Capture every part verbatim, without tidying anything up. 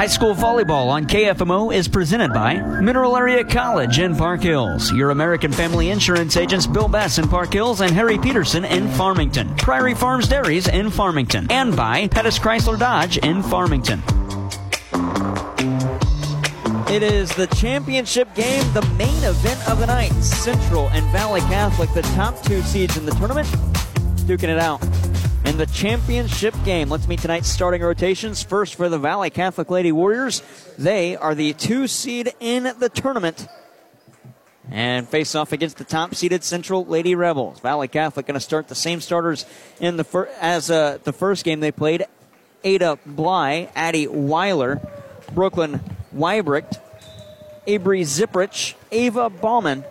High school volleyball on K F M O is presented by Mineral Area College in Park Hills, your American Family Insurance agents Bill Bass in Park Hills and Harry Peterson in Farmington, Prairie Farms Dairies in Farmington, and by Pettis Chrysler Dodge in Farmington. It is the championship game, the main event of the night. Central and Valley Catholic, the top two seeds in the tournament, duking it out in the championship game. Let's meet tonight's starting rotations. First for the Valley Catholic Lady Warriors. They are the two seed in the tournament and face off against the top seeded Central Lady Rebels. Valley Catholic going to start the same starters in the fir- as uh, the first game they played. Ada Bly, Addie Weiler, Brooklyn Weibricht, Avery Ziprich, Ava Bauman,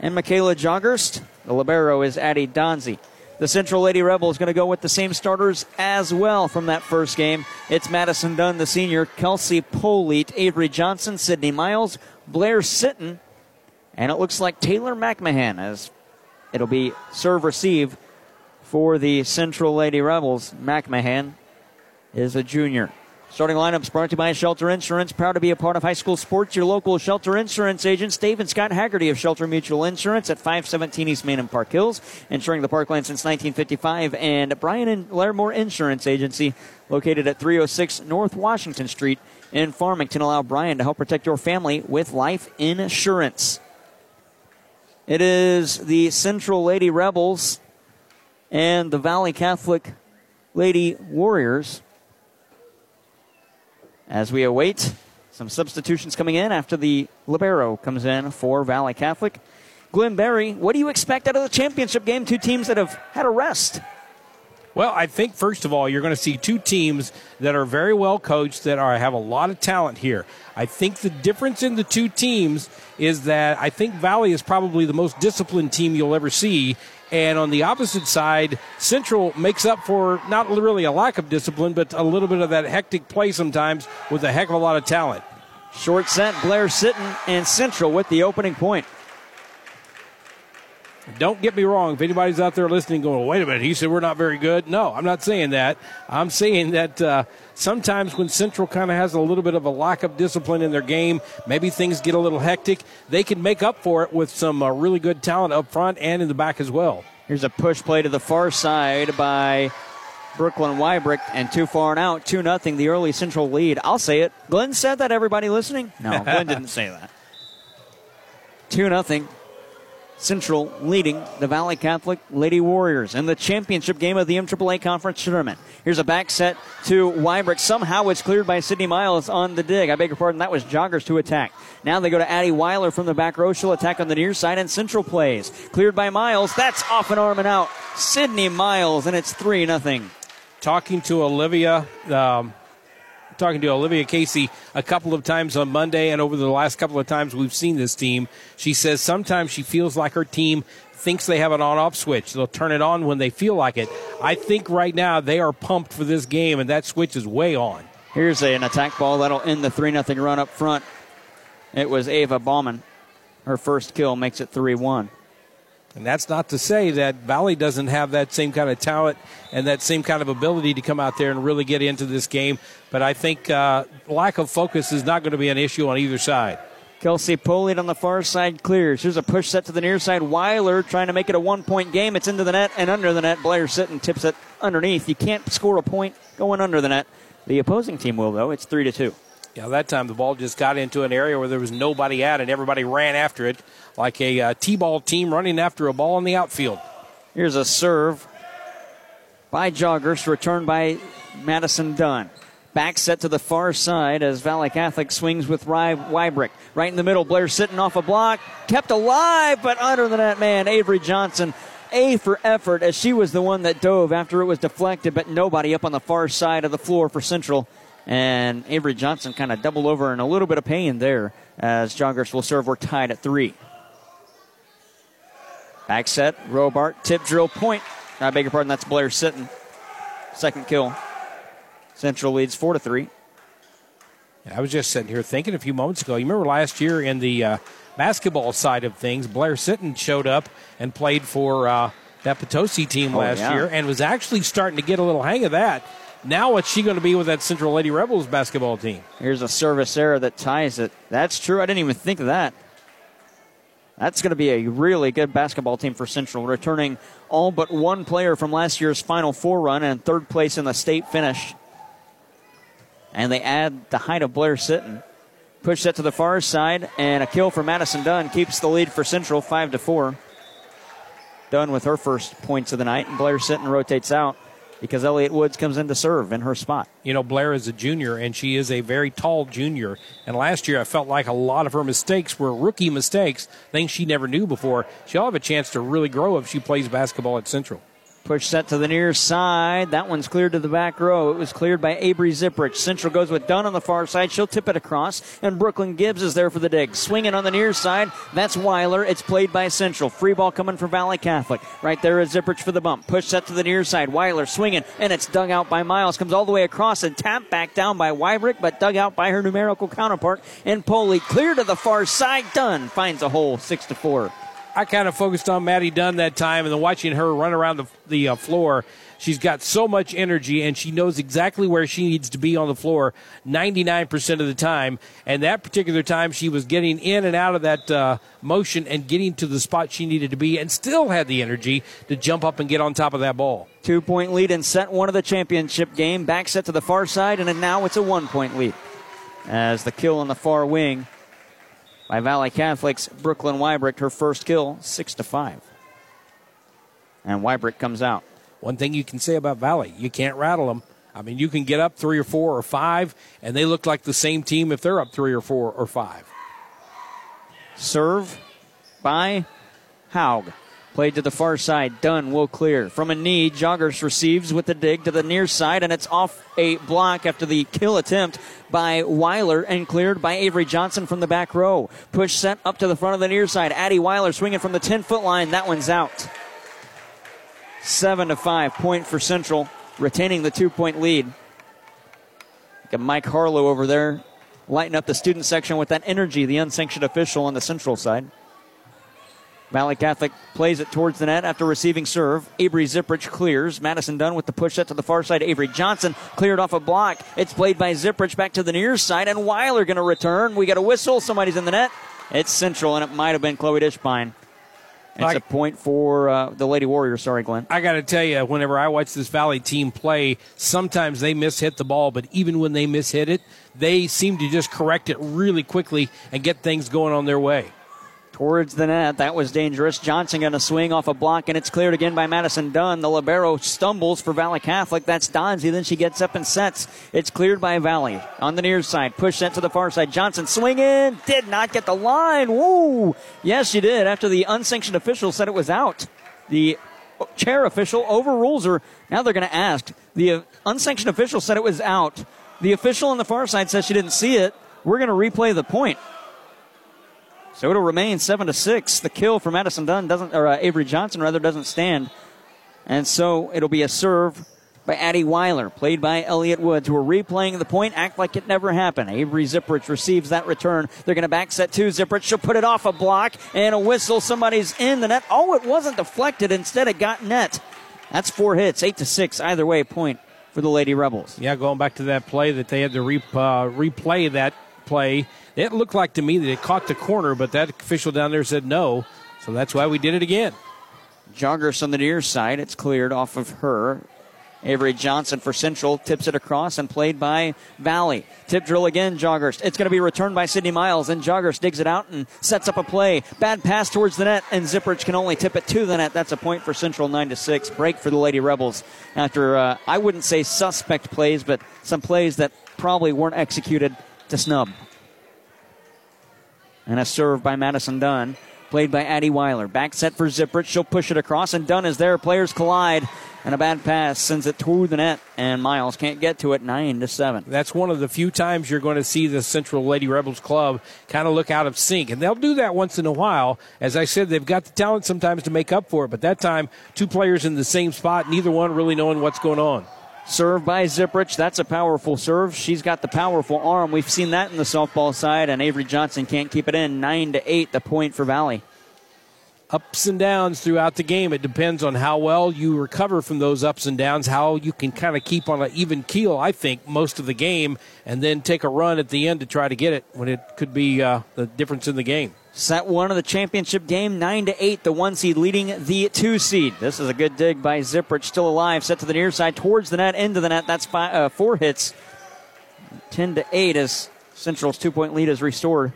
and Michaela Jogerst. The libero is Addie Donzi. The Central Lady Rebel is going to go with the same starters as well from that first game. It's Madison Dunn, the senior, Kelsey Polite, Avery Johnson, Sydney Miles, Blair Sitton, and it looks like Taylor McMahon, as it'll be serve-receive for the Central Lady Rebels. McMahon is a junior. Starting lineups brought to you by Shelter Insurance. Proud to be a part of high school sports. Your local Shelter Insurance agents, Dave and Scott Haggerty of Shelter Mutual Insurance at five seventeen East Main in Park Hills, insuring the Parkland since nineteen fifty-five. And Brian and Larimore Insurance Agency, located at three oh six North Washington Street in Farmington. Allow Brian to help protect your family with life insurance. It is the Central Lady Rebels and the Valley Catholic Lady Warriors, as we await some substitutions coming in after the libero comes in for Valley Catholic. Glenn Berry, what do you expect out of the championship game? Two teams that have had a rest. Well, I think, first of all, you're going to see two teams that are very well coached, that are have a lot of talent here. I think the difference in the two teams is that I think Valley is probably the most disciplined team you'll ever see. And on the opposite side, Central makes up for not really a lack of discipline, but a little bit of that hectic play sometimes with a heck of a lot of talent. Short set, Blair Sitton, and Central with the opening point. Don't get me wrong. If anybody's out there listening going, wait a minute, he said we're not very good. No, I'm not saying that. I'm saying that uh, sometimes when Central kind of has a little bit of a lack of discipline in their game, maybe things get a little hectic, they can make up for it with some uh, really good talent up front and in the back as well. Here's a push play to the far side by Brooklyn Weibricht, and too far and out, two nothing, the early Central lead. I'll say it. Glenn said that, everybody listening? No, Glenn didn't say that. two nothing. Central leading the Valley Catholic Lady Warriors in the championship game of the M triple A Conference Tournament. Here's a back set to Weibricht. Somehow it's cleared by Sydney Miles on the dig. I beg your pardon, that was Joggers to attack. Now they go to Addie Weiler from the back row. She'll attack on the near side, and Central plays. Cleared by Miles. That's off an arm and out. Sydney Miles, and it's three nothing. Talking to Olivia... Um Talking to Olivia Casey a couple of times on Monday, and over the last couple of times we've seen this team, she says sometimes she feels like her team thinks they have an on-off switch. They'll turn it on when they feel like it. I think right now they are pumped for this game, and that switch is way on. Here's a, an attack ball that'll end the three nothing run up front. It was Ava Bauman. Her first kill makes it three one. And that's not to say that Valley doesn't have that same kind of talent and that same kind of ability to come out there and really get into this game. But I think uh, lack of focus is not going to be an issue on either side. Kelsey Polite on the far side clears. Here's a push set to the near side. Weiler trying to make it a one-point game. It's into the net and under the net. Blair Sitton tips it underneath. You can't score a point going under the net. The opposing team will, though. It's three to two. Yeah, that time the ball just got into an area where there was nobody at, and everybody ran after it like a uh, T-ball team running after a ball in the outfield. Here's a serve by Joggers, returned by Madison Dunn. Back set to the far side as Valley Catholic swings with Weibricht. Right in the middle, Blair Sitton off a block, kept alive, but under the net man, Avery Johnson. A for effort, as she was the one that dove after it was deflected, but nobody up on the far side of the floor for Central. And Avery Johnson kind of doubled over in a little bit of pain there as Joggers will serve. We're tied at three. Back set, Robart, tip drill point. I beg your pardon, that's Blair Sitton. Second kill. Central leads four to three. I was just sitting here thinking a few moments ago. You remember last year in the uh, basketball side of things, Blair Sitton showed up and played for uh, that Potosi team oh, last yeah. year and was actually starting to get a little hang of that. Now what's she going to be with that Central Lady Rebels basketball team? Here's a service error that ties it. That's true. I didn't even think of that. That's going to be a really good basketball team for Central, returning all but one player from last year's Final Four run and third place in the state finish. And they add the height of Blair Sitton. Push that to the far side, and a kill for Madison Dunn keeps the lead for Central five to four. Dunn with her first points of the night, and Blair Sitton rotates out because Elliot Woods comes in to serve in her spot. You know, Blair is a junior, and she is a very tall junior. And last year I felt like a lot of her mistakes were rookie mistakes, things she never knew before. She'll have a chance to really grow if she plays basketball at Central. Push set to the near side. That one's cleared to the back row. It was cleared by Avery Ziprich. Central goes with Dunn on the far side. She'll tip it across, and Brooklyn Gibbs is there for the dig. Swinging on the near side. That's Weiler. It's played by Central. Free ball coming for Valley Catholic. Right there is Ziprich for the bump. Push set to the near side. Weiler swinging, and it's dug out by Miles. Comes all the way across and tapped back down by Wybrick, but dug out by her numerical counterpart. And Poley cleared to the far side. Dunn finds a hole, six to four. I kind of focused on Maddie Dunn that time, and then watching her run around the, the uh, floor, she's got so much energy, and she knows exactly where she needs to be on the floor ninety-nine percent of the time. And that particular time, she was getting in and out of that uh, motion and getting to the spot she needed to be, and still had the energy to jump up and get on top of that ball. Two-point lead in set one of the championship game. Back set to the far side, and now it's a one-point lead as the kill on the far wing by Valley Catholic's Brooklyn Wybrick, her first kill, six to five. And Wybrick comes out. One thing you can say about Valley, you can't rattle them. I mean, you can get up three or four or five, and they look like the same team if they're up three or four or five. Serve by Haug. Played to the far side. Dunn will clear. From a knee, Joggers receives with the dig to the near side, and it's off a block after the kill attempt by Weiler and cleared by Avery Johnson from the back row. Push set up to the front of the near side. Addie Weiler swinging from the ten-foot line. That one's out. seven to five point for Central, retaining the two-point lead. Got Mike Harlow over there lighting up the student section with that energy, the unsanctioned official on the Central side. Valley Catholic plays it towards the net after receiving serve. Avery Ziprich clears. Madison Dunn with the push set to the far side. Avery Johnson cleared off a block. It's played by Ziprich back to the near side, and Weiler going to return. We got a whistle. Somebody's in the net. It's Central, and it might have been Chloe Dishpine. It's I, a point for uh, the Lady Warriors. Sorry, Glenn. I got to tell you, whenever I watch this Valley team play, sometimes they mishit the ball, but even when they mishit it, they seem to just correct it really quickly and get things going on their way. Towards the net. That was dangerous. Johnson going to swing off a block, and it's cleared again by Madison Dunn. The libero stumbles for Valley Catholic. That's Donzie. Then she gets up and sets. It's cleared by Valley. On the near side. Push that to the far side. Johnson swinging. Did not get the line. Woo! Yes, she did. After the unsanctioned official said it was out, the chair official overrules her. Now they're going to ask. The unsanctioned official said it was out. The official on the far side says she didn't see it. We're going to replay the point. So it'll remain seven to six. The kill for Madison Dunn doesn't, or uh, Avery Johnson rather, doesn't stand, and so it'll be a serve by Addie Weiler, played by Elliot Woods. We're replaying the point. Act like it never happened. Avery Ziprich receives that return. They're going to back set to Ziprich. She'll put it off a block and a whistle. Somebody's in the net. Oh, it wasn't deflected. Instead, it got net. That's four hits, eight to six. Either way, point for the Lady Rebels. Yeah, going back to that play that they had to re- uh, replay that play. It looked like to me that it caught the corner, but that official down there said no, so that's why we did it again. Joggers on the near side. It's cleared off of her. Avery Johnson for Central tips it across and played by Valley. Tip drill again, Joggers. It's going to be returned by Sydney Miles, and Joggers digs it out and sets up a play. Bad pass towards the net, and Ziprich can only tip it to the net. That's a point for Central, nine to six. Break for the Lady Rebels after, uh, I wouldn't say suspect plays, but some plays that probably weren't executed to snub. And a serve by Madison Dunn, played by Addie Weiler. Back set for Ziprich. She'll push it across, and Dunn is there. Players collide, and a bad pass sends it to the net, and Miles can't get to it, nine to seven. That's one of the few times you're going to see the Central Lady Rebels club kind of look out of sync, and they'll do that once in a while. As I said, they've got the talent sometimes to make up for it, but that time, two players in the same spot, neither one really knowing what's going on. Serve by Ziprich. That's a powerful serve. She's got the powerful arm. We've seen that in the softball side, and Avery Johnson can't keep it in. nine to eight, the point for Valley. ups and downs throughout the game. It depends on how well you recover from those ups and downs, how you can kind of keep on an even keel, I think, most of the game, and then take a run at the end to try to get it when it could be uh, the difference in the game. Set one of the championship game, nine to eight, the one seed leading the two seed. This is a good dig by Zipprich, still alive, set to the near side, towards the net, into the net. That's five, uh, four hits. ten to eight as Central's two-point lead is restored.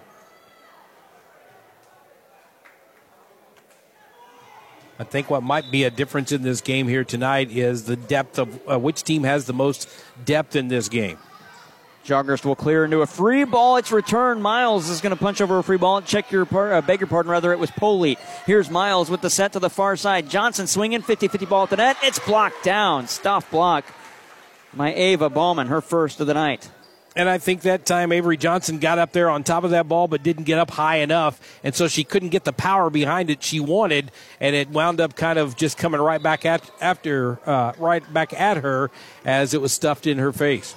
I think what might be a difference in this game here tonight is the depth of uh, which team has the most depth in this game. Joggers will clear into a free ball. It's returned. Miles is going to punch over a free ball. Check your par- uh, beg your pardon, rather. It was Poley. Here's Miles with the set to the far side. Johnson swinging, fifty-fifty ball at the net. It's blocked down. Stuff block by Ava Ballman, her first of the night. And I think that time Avery Johnson got up there on top of that ball but didn't get up high enough, and so she couldn't get the power behind it she wanted, and it wound up kind of just coming right back at after uh, right back at her as it was stuffed in her face.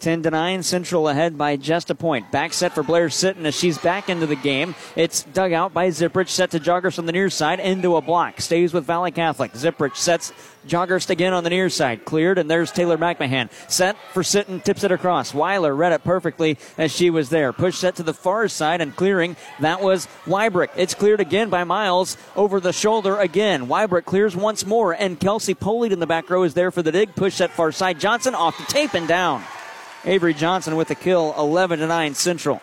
ten to nine, Central ahead by just a point. Back set for Blair Sitton as she's back into the game. It's dug out by Zipprich, set to Joggers on the near side, into a block. Stays with Valley Catholic. Zipprich sets Joggers again on the near side. Cleared, and there's Taylor McMahon. Set for Sitton, tips it across. Weiler read it perfectly as she was there. Push set to the far side and clearing. That was Weibrick. It's cleared again by Miles over the shoulder again. Weibrick clears once more, and Kelsey Polied in the back row is there for the dig. Push set far side. Johnson off the tape and down. Avery Johnson with the kill, eleven to nine Central.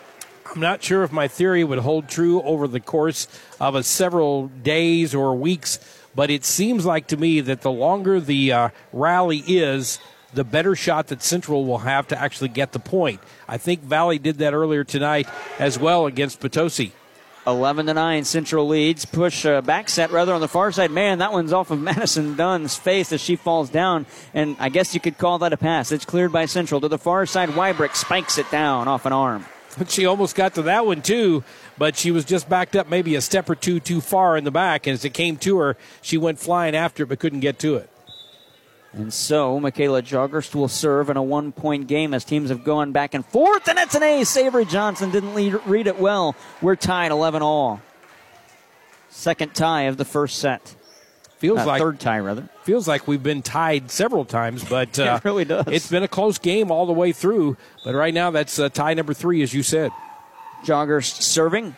I'm not sure if my theory would hold true over the course of a several days or weeks, but it seems like to me that the longer the uh, rally is, the better shot that Central will have to actually get the point. I think Valley did that earlier tonight as well against Potosi. eleven to nine, Central leads. Push uh, back set, rather, on the far side. Man, that one's off of Madison Dunn's face as she falls down, and I guess you could call that a pass. It's cleared by Central. To the far side, Weibrick spikes it down off an arm. She almost got to that one, too, but she was just backed up maybe a step or two too far in the back, and as it came to her, she went flying after it but couldn't get to it. And so, Michaela Joggers will serve in a one-point game as teams have gone back and forth, and it's an ace. Avery Johnson didn't lead, read it well. We're tied eleven all. Second tie of the first set. Feels uh, like third tie, rather. Feels like we've been tied several times, but uh, it really does. It's been a close game all the way through, but right now that's uh, tie number three, as you said. Joggers serving,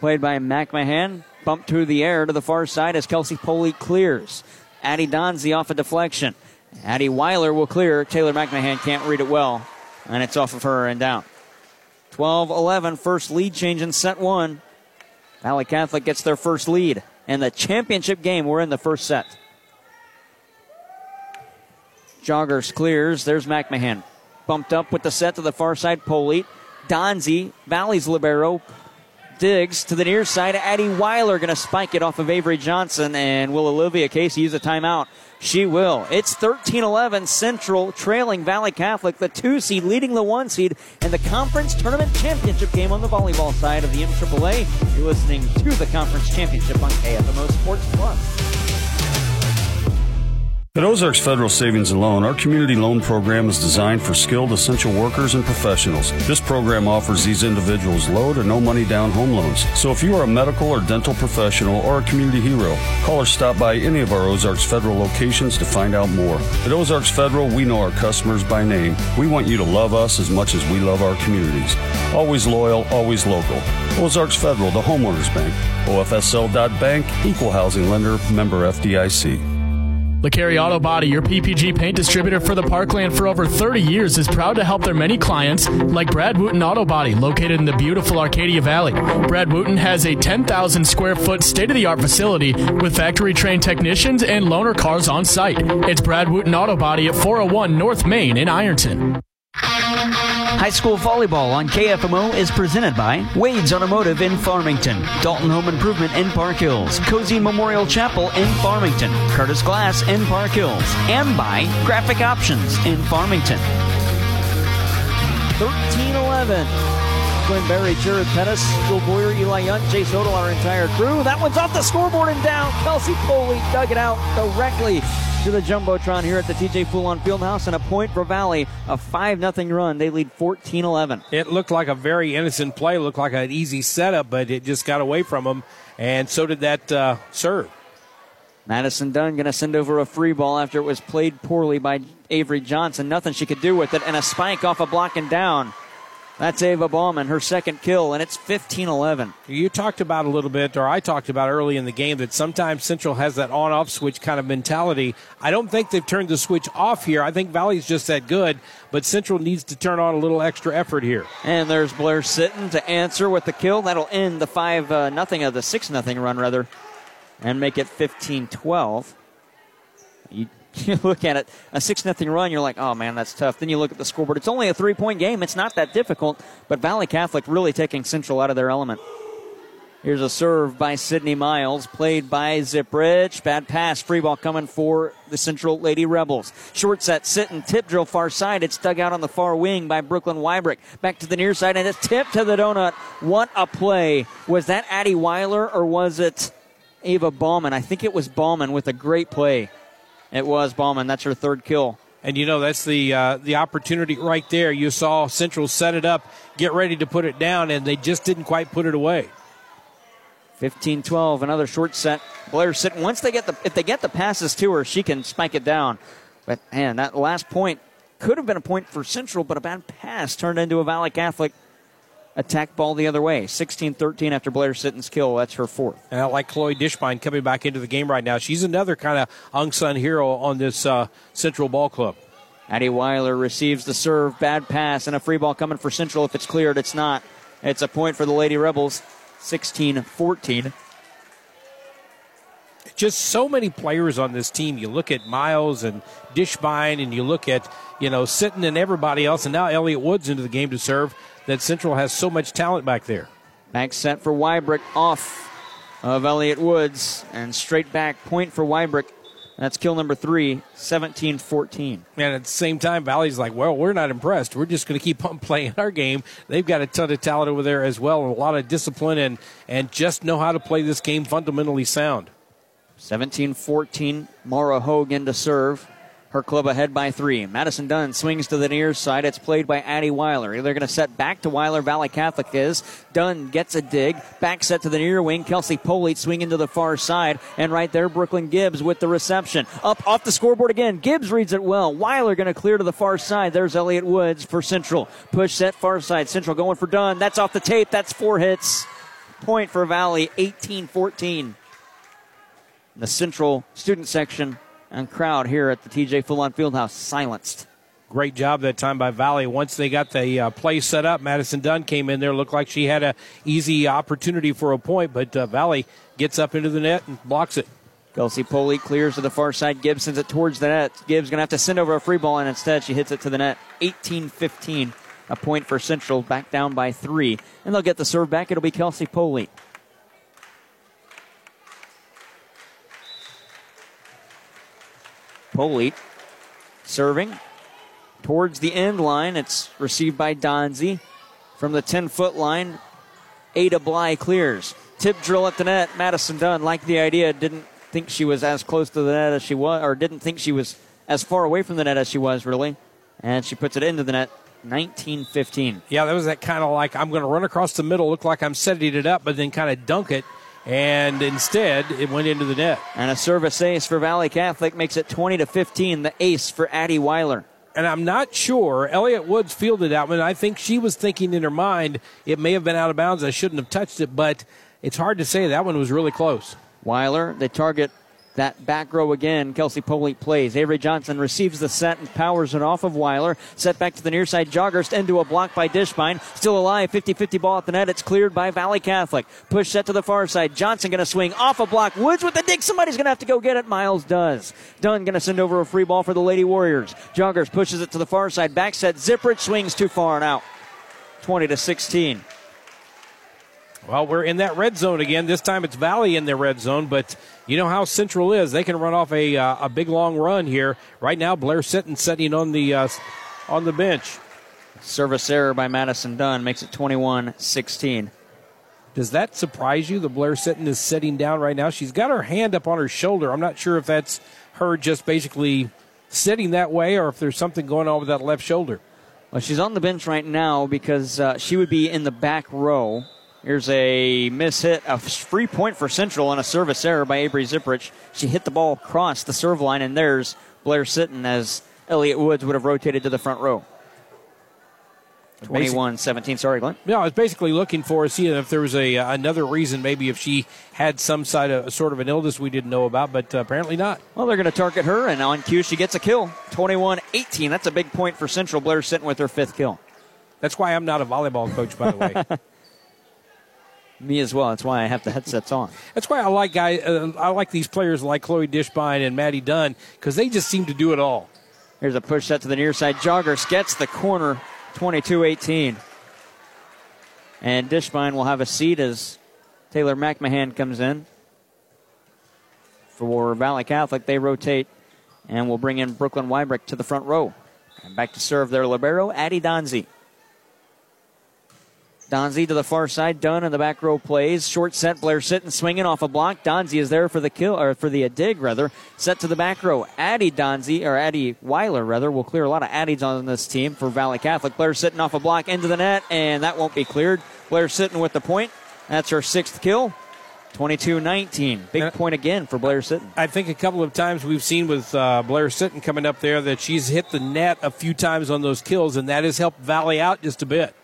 played by McMahon, bumped through the air to the far side as Kelsey Poley clears. Addie Donzie off a deflection. Addie Weiler will clear. Taylor McMahon can't read it well, and it's off of her and down. twelve eleven, first lead change in set one. Valley Catholic gets their first lead. And the championship game, we're in the first set. Joggers clears. There's McMahon. Bumped up with the set to the far side, Polite. Donzie, Valley's libero, digs to the near side. Addie Weiler going to spike it off of Avery Johnson, and will Olivia Casey use a timeout? She will. It's thirteen eleven, Central trailing Valley Catholic, the two seed leading the one seed, and the conference tournament championship game on the volleyball side of the M triple A. You're listening to the conference championship on K F M O Sports Plus. At Ozarks Federal Savings and Loan, our community loan program is designed for skilled essential workers and professionals. This program offers these individuals low to no money down home loans. So if you are a medical or dental professional or a community hero, call or stop by any of our Ozarks Federal locations to find out more. At Ozarks Federal, we know our customers by name. We want you to love us as much as we love our communities. Always loyal, always local. Ozarks Federal, the homeowners bank. O F S L dot bank, equal housing lender, member F D I C. LeCarrie Auto Body, your P P G paint distributor for the Parkland for over thirty years, is proud to help their many clients like Brad Wooten Auto Body, located in the beautiful Arcadia Valley. Brad Wooten has a ten thousand square foot state-of-the-art facility with factory-trained technicians and loaner cars on site. It's Brad Wooten Auto Body at four oh one North Main in Ironton. High school volleyball on K F M O is presented by Wade's Automotive in Farmington, Dalton Home Improvement in Park Hills, Cozy Memorial Chapel in Farmington, Curtis Glass in Park Hills, and by Graphic Options in Farmington. thirteen eleven. Glenn Berry, Jared Pettis, Will Boyer, Eli Yunt, Jay Sodal, our entire crew. That one's off the scoreboard and down. Kelsey Foley dug it out directly to the Jumbotron here at the T J Foulon Fieldhouse, and a point for Valley, a five nothing run. They lead fourteen eleven. It looked like a very innocent play. It looked like an easy setup, but it just got away from them, and so did that uh, serve. Madison Dunn going to send over a free ball after it was played poorly by Avery Johnson. Nothing she could do with it, and a spike off a block and down. That's Ava Bauman, her second kill, and it's fifteen eleven. You talked about a little bit, or I talked about early in the game, that sometimes Central has that on-off switch kind of mentality. I don't think they've turned the switch off here. I think Valley's just that good, but Central needs to turn on a little extra effort here. And there's Blair Sitton to answer with the kill. That'll end the five uh, nothing of the six nothing run, rather, and make it fifteen twelve. You You look at it, a six nothing run, you're like, oh, man, that's tough. Then you look at the scoreboard. It's only a three-point game. It's not that difficult, but Valley Catholic really taking Central out of their element. Here's a serve by Sydney Miles, played by Ziprich. Bad pass, free ball coming for the Central Lady Rebels. Short set, sit and tip drill far side. It's dug out on the far wing by Brooklyn Wybrick. Back to the near side, and it's tipped to the donut. What a play. Was that Addie Weiler or was it Ava Bauman? I think it was Bauman with a great play. It was Bauman. That's her third kill. And, you know, that's the uh, the opportunity right there. You saw Central set it up, get ready to put it down, and they just didn't quite put it away. fifteen twelve, another short set. Blair Sitton, once they get the, if they get the passes to her, she can spike it down. But, man, that last point could have been a point for Central, but a bad pass turned into a Valley Catholic attack ball the other way. sixteen thirteen after Blair Sitton's kill. That's her fourth. And I like Chloe Dishbine coming back into the game right now. She's another kind of unsung hero on this uh, Central ball club. Addie Weiler receives the serve. Bad pass and a free ball coming for Central. If it's cleared, it's not. It's a point for the Lady Rebels. sixteen fourteen. Just so many players on this team. You look at Miles and Dishbine, and you look at, you know, Sitton and everybody else, and now Elliot Woods into the game to serve. That Central has so much talent back there. Back set for Wybrick, off of Elliot Woods, and straight back point for Wybrick. That's kill number three, seventeen fourteen. And at the same time, Valley's like, well, we're not impressed. We're just going to keep on playing our game. They've got a ton of talent over there as well, and a lot of discipline, and, and just know how to play this game fundamentally sound. seventeen fourteen, Mara Hogan to serve. Her club ahead by three. Madison Dunn swings to the near side. It's played by Addie Weiler. They're going to set back to Weiler. Valley Catholic is. Dunn gets a dig. Back set to the near wing. Kelsey Polite swinging to the far side. And right there, Brooklyn Gibbs with the reception. Up off the scoreboard again. Gibbs reads it well. Weiler going to clear to the far side. There's Elliot Woods for Central. Push set far side. Central going for Dunn. That's off the tape. That's four hits. Point for Valley, eighteen fourteen. The Central student section and crowd here at the T J Foulon Fieldhouse silenced. Great job that time by Valley. Once they got the uh, play set up, Madison Dunn came in there. Looked like she had an easy opportunity for a point, but uh, Valley gets up into the net and blocks it. Kelsey Poley clears to the far side. Gibbs sends it towards the net. Gibbs going to have to send over a free ball, and instead she hits it to the net. eighteen fifteen, a point for Central, back down by three. And they'll get the serve back. It'll be Kelsey Poley. Polite serving towards the end line. It's received by Donzie from the ten-foot line. Ada Bly clears. Tip drill at the net. Madison Dunn liked the idea. Didn't think she was as close to the net as she was, or didn't think she was as far away from the net as she was, really. And she puts it into the net. nineteen fifteen. Yeah, that was that kind of like, I'm going to run across the middle, look like I'm setting it up, but then kind of dunk it. And instead, it went into the net. And a service ace for Valley Catholic makes it twenty to fifteen, the ace for Addie Weiler. And I'm not sure. Elliot Woods fielded that one. I think she was thinking in her mind, it may have been out of bounds. I shouldn't have touched it, but it's hard to say. That one was really close. Weiler, they target that back row again. Kelsey Polite plays. Avery Johnson receives the set and powers it off of Weiler. Set back to the near side. Joggers into a block by Dishbine. Still alive. fifty-fifty ball at the net. It's cleared by Valley Catholic. Push set to the far side. Johnson going to swing off a block. Woods with the dig. Somebody's going to have to go get it. Miles does. Dunn going to send over a free ball for the Lady Warriors. Joggers pushes it to the far side. Back set. Ziprich swings too far and out. twenty to sixteen. Well, we're in that red zone again. This time it's Valley in their red zone, but you know how Central is. They can run off a uh, a big, long run here. Right now, Blair Sitton sitting on the, uh, on the bench. Service error by Madison Dunn makes it twenty-one sixteen. Does that surprise you? The Blair Sitton is sitting down right now. She's got her hand up on her shoulder. I'm not sure if that's her just basically sitting that way or if there's something going on with that left shoulder. Well, she's on the bench right now because uh, she would be in the back row. Here's a miss hit, a free point for Central on a service error by Avery Zipprich. She hit the ball across the serve line, and there's Blair Sitton as Elliot Woods would have rotated to the front row. twenty-one seventeen, sorry, Glenn. No, I was basically looking for, seeing if there was a another reason, maybe if she had some side of, sort of an illness we didn't know about, but uh, apparently not. Well, they're going to target her, and on cue, she gets a kill. twenty-one eighteen, that's a big point for Central. Blair Sitton with her fifth kill. That's why I'm not a volleyball coach, by the way. Me as well. That's why I have the headsets on. That's why I like guys. Uh, I like these players like Chloe Dishbine and Maddie Dunn because they just seem to do it all. Here's a push set to the near side. Joggers gets the corner, twenty-two eighteen. And Dishbine will have a seat as Taylor McMahon comes in. For Valley Catholic, they rotate and will bring in Brooklyn Wybrick to the front row. And back to serve their libero, Addie Donzi. Donzi to the far side. Dunn in the back row plays. Short set. Blair Sitton swinging off a block. Donzi is there for the kill, or for the dig, rather. Set to the back row. Addie Donzi, or Addie Weiler, rather. We'll clear a lot of Addies on this team for Valley Catholic. Blair Sitton off a block into the net, and that won't be cleared. Blair Sitton with the point. That's her sixth kill. twenty-two nineteen. Big point again for Blair Sitton. I think a couple of times we've seen with uh, Blair Sitton coming up there that she's hit the net a few times on those kills, and that has helped Valley out just a bit.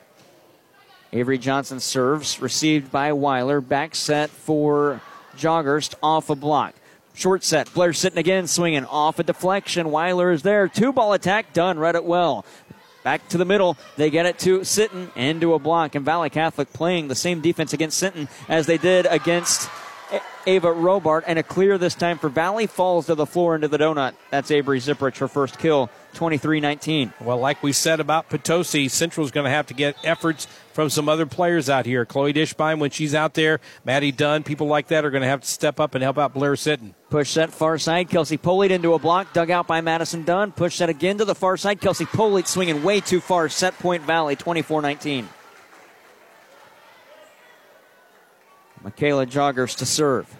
Avery Johnson serves, received by Weiler. Back set for Jogerst, off a block. Short set, Blair Sitton again, swinging off a deflection. Weiler is there, two-ball attack, Dunn read it well. Back to the middle, they get it to Sitton, into a block. And Valley Catholic playing the same defense against Sitton as they did against Ava Robart. And a clear this time for Valley, falls to the floor into the donut. That's Avery Zipprich, her first kill, twenty-three nineteen. Well, like we said about Potosi, Central's going to have to get efforts from some other players out here. Chloe Dishbine, when she's out there, Maddie Dunn, people like that are going to have to step up and help out Blair Sitton. Push set far side, Kelsey Polite into a block, dug out by Madison Dunn. Push set again to the far side, Kelsey Polite swinging way too far. Set point Valley, twenty-four nineteen. Michaela Joggers to serve.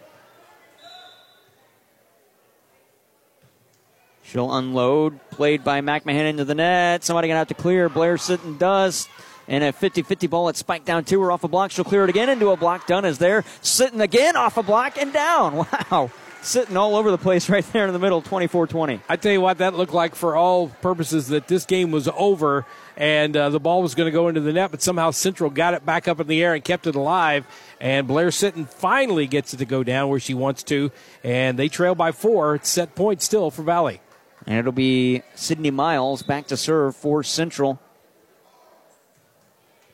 She'll unload, played by McMahon into the net. Somebody going to have to clear. Blair Sitton does. And a fifty-fifty ball, it's spiked down to her off a block. She'll clear it again into a block. Dunn is there. Sitting again off a block and down. Wow. Sitting all over the place right there in the middle, twenty-four twenty. I tell you what, that looked like for all purposes that this game was over and uh, the ball was going to go into the net, but somehow Central got it back up in the air and kept it alive. And Blair Sitton finally gets it to go down where she wants to, and they trail by four. It's set point still for Valley. And it'll be Sydney Miles back to serve for Central.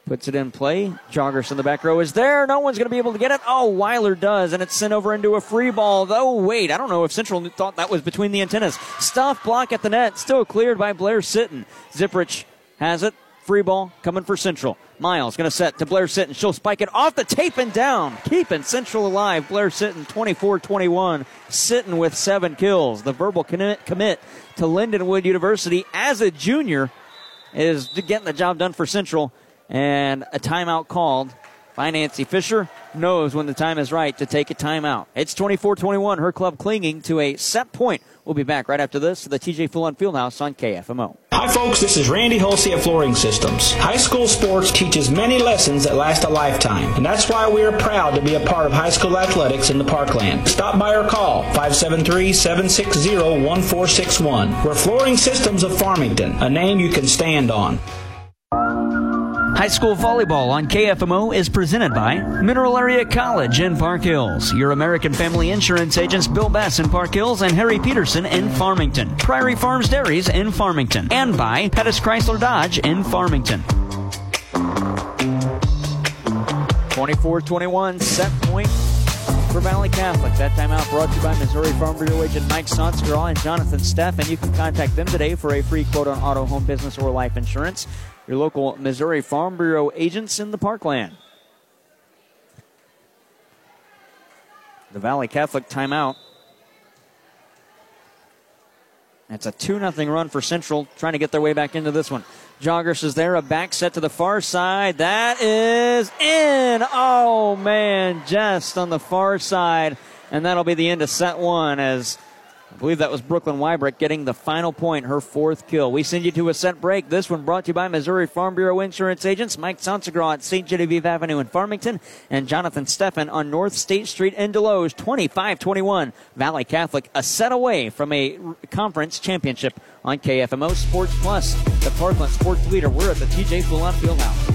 Puts it in play. Joggers in the back row is there. No one's going to be able to get it. Oh, Weiler does, and it's sent over into a free ball. Oh, wait, I don't know if Central thought that was between the antennas. Stuff block at the net, still cleared by Blair Sitton. Zipprich has it. Free ball coming for Central. Miles going to set to Blair Sitton. She'll spike it off the tape and down. Keeping Central alive. Blair Sitton, twenty-four twenty-one. Sitton with seven kills. The verbal commit to Lindenwood University as a junior is getting the job done for Central. And a timeout called by Nancy Fisher. Knows when the time is right to take a timeout. It's twenty-four twenty-one. Her club clinging to a set point. We'll be back right after this to the T J Foulon Fieldhouse on K F M O. Hi, folks. This is Randy Hulsey at Flooring Systems. High school sports teaches many lessons that last a lifetime, and that's why we are proud to be a part of high school athletics in the Parkland. Stop by or call five seven three, seven six zero, one four six one. We're Flooring Systems of Farmington, a name you can stand on. High school volleyball on K F M O is presented by Mineral Area College in Park Hills, your American Family Insurance agents Bill Bass in Park Hills and Harry Peterson in Farmington, Prairie Farms Dairies in Farmington, and by Pettis Chrysler Dodge in Farmington. twenty-four twenty-one, set point for Valley Catholic. That timeout brought to you by Missouri Farm Bureau agent Mike Sonskaraw and Jonathan Steff, and you can contact them today for a free quote on auto, home, business, or life insurance. Your local Missouri Farm Bureau agents in the Parkland. The Valley Catholic timeout. That's a two nothing run for Central, trying to get their way back into this one. Joggers is there. A back set to the far side. That is in. Oh, man, just on the far side. And that'll be the end of set one as I believe that was Brooklyn Wybrick getting the final point, her fourth kill. We send you to a set break. This one brought to you by Missouri Farm Bureau Insurance Agents, Mike Sansegra at Saint Genevieve Avenue in Farmington, and Jonathan Steffen on North State Street in Deloge, twenty-five twenty-one. Valley Catholic a set away from a conference championship on K F M O Sports Plus, the Parkland Sports Leader. We're at the T J Foulon Fieldhouse.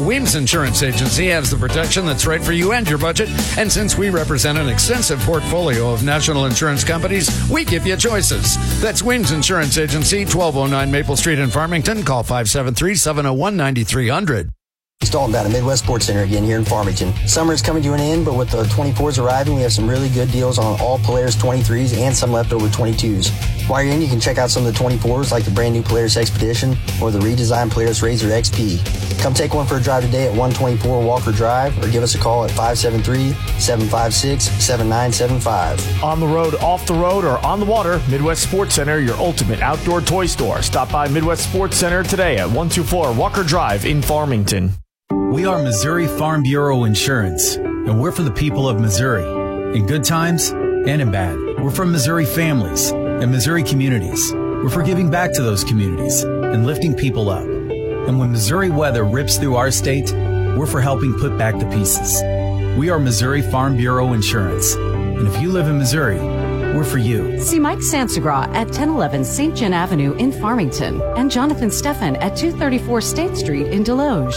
Weems Insurance Agency has the protection that's right for you and your budget. And since we represent an extensive portfolio of national insurance companies, we give you choices. That's Weems Insurance Agency, twelve oh nine Maple Street in Farmington. Call five seven three, seven oh one, nine three hundred. It's Dalton down at Midwest Sports Center again here in Farmington. Summer is coming to an end, but with the twenty-fours arriving, we have some really good deals on all Polaris twenty-threes and some leftover twenty-twos. While you're in, you can check out some of the twenty-fours like the brand new Polaris Expedition or the redesigned Polaris Razor X P. Come take one for a drive today at one twenty-four Walker Drive or give us a call at five seven three, seven five six, seven nine seven five. On the road, off the road, or on the water, Midwest Sports Center, your ultimate outdoor toy store. Stop by Midwest Sports Center today at one twenty-four Walker Drive in Farmington. We are Missouri Farm Bureau Insurance, and we're for the people of Missouri, in good times and in bad. We're for Missouri families and Missouri communities. We're for giving back to those communities and lifting people up. And when Missouri weather rips through our state, we're for helping put back the pieces. We are Missouri Farm Bureau Insurance, and if you live in Missouri, we're for you. See Mike Sansegra at ten eleven Saint John Avenue in Farmington and Jonathan Steffen at two thirty-four State Street in Deloge.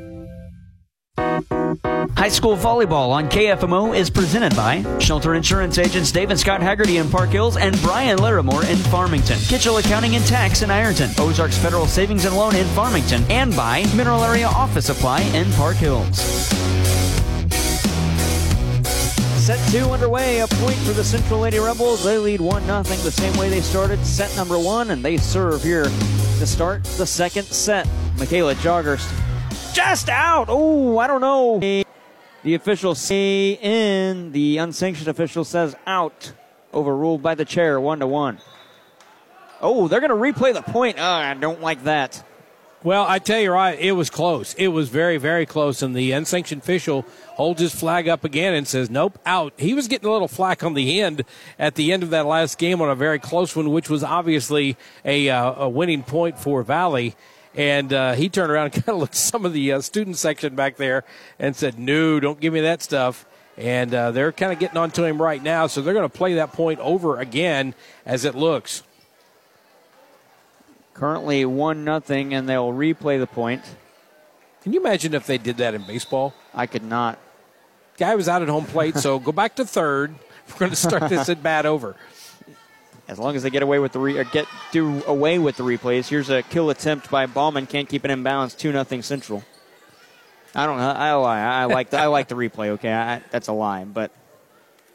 High school volleyball on K F M O is presented by Shelter Insurance Agents Dave and Scott Haggerty in Park Hills and Brian Larimore in Farmington, Kitchell Accounting and Tax in Ironton, Ozarks Federal Savings and Loan in Farmington, and by Mineral Area Office Supply in Park Hills. Set two underway, a point for the Central Lady Rebels. They lead one nothing the same way they started set number one, and they serve here to start the second set. Michaela Joggers just out. Oh, I don't know. The official say in. The unsanctioned official says out. Overruled by the chair, one to one. Oh, they're going to replay the point. Oh, I don't like that. Well, I tell you right, it was close. It was very, very close, and the unsanctioned official holds his flag up again and says, nope, out. He was getting a little flack on the end at the end of that last game on a very close one, which was obviously a, uh, a winning point for Valley. And uh, he turned around and kind of looked at some of the uh, student section back there and said, no, don't give me that stuff. And uh, they're kind of getting on to him right now, so they're going to play that point over again as it looks. Currently one nothing, and they'll replay the point. Can you imagine if they did that in baseball? I could not. Guy was out at home plate, so go back to third. We're going to start this at bat over. As long as they get away with the re- or get do away with the replays. Here's a kill attempt by Ballman. Can't keep it in bounds. two nothing Central. I don't know. I lie. I like the, I like the replay. Okay, I, that's a lie. But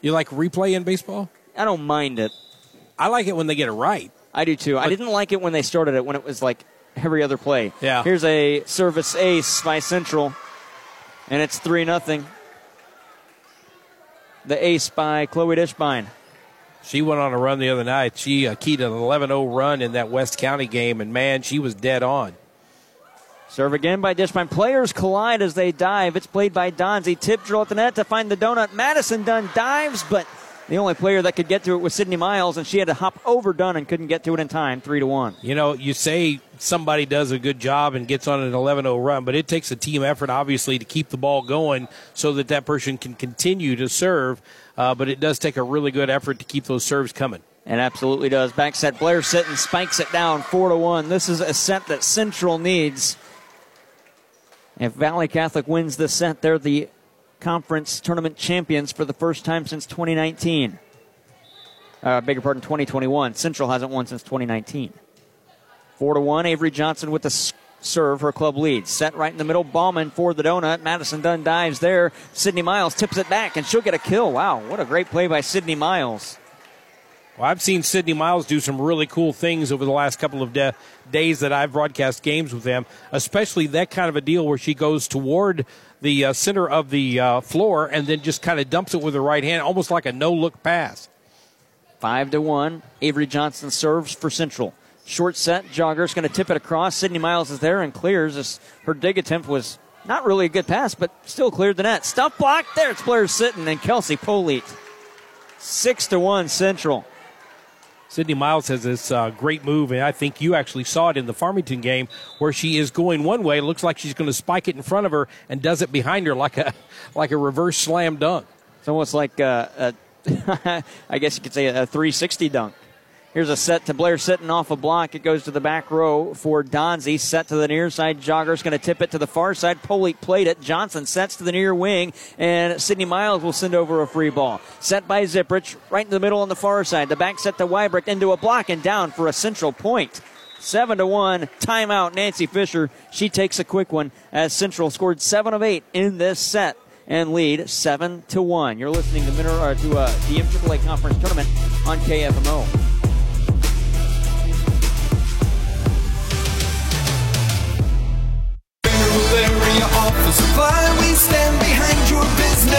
you like replay in baseball? I don't mind it. I like it when they get it right. I do too. But I didn't like it when they started it when it was like every other play. Yeah. Here's a service ace by Central, and it's three nothing. The ace by Chloe Dishbine. She went on a run the other night. She uh, keyed an eleven oh run in that West County game, and, man, she was dead on. Serve again by Dishman. Players collide as they dive. It's played by Donzie. Tip drill at the net to find the donut. Madison Dunn dives, but The only player that could get to it was Sydney Miles, and she had to hop over Dunn and couldn't get to it in time, three to one. You know, you say somebody does a good job and gets on an eleven oh run, but it takes a team effort, obviously, to keep the ball going so that that person can continue to serve. Uh, but it does take a really good effort to keep those serves coming. It absolutely does. Back set, Blair Sitton spikes it down, four to one. This is a set that Central needs. If Valley Catholic wins this set, they're the conference tournament champions for the first time since twenty nineteen. Uh, beg your pardon, twenty twenty-one. Central hasn't won since twenty nineteen. four to one, Avery Johnson with the serve. Her club lead. Set right in the middle. Bauman for the donut. Madison Dunn dives there. Sydney Miles tips it back, and she'll get a kill. Wow, what a great play by Sydney Miles. Well, I've seen Sydney Miles do some really cool things over the last couple of de- days that I've broadcast games with them, especially that kind of a deal where she goes toward the uh, center of the uh, floor and then just kind of dumps it with her right hand, almost like a no-look pass. Five to one. Avery Johnson serves for Central. Short set, Jogger's going to tip it across. Sydney Miles is there and clears. This, her dig attempt was not really a good pass, but still cleared the net. Stuff block. There it's Blair Sitton and Kelsey Polite. Six to one, Central. Sydney Miles has this uh, great move, and I think you actually saw it in the Farmington game where she is going one way. It looks like she's going to spike it in front of her and does it behind her like a like a reverse slam dunk. It's almost like, a, a I guess you could say, a three sixty dunk. Here's a set to Blair Sitton off a block. It goes to the back row for Donzie. Set to the near side. Jogger's going to tip it to the far side. Polite played it. Johnson sets to the near wing, and Sydney Miles will send over a free ball. Set by Ziprich, right in the middle on the far side. The back set to Weibrick into a block and down for a Central point. Seven to one. Timeout. Nancy Fisher. She takes a quick one as Central scored seven of eight in this set and lead seven to one. You're listening to Mineral or to uh, the M triple A Conference Tournament on K F M O.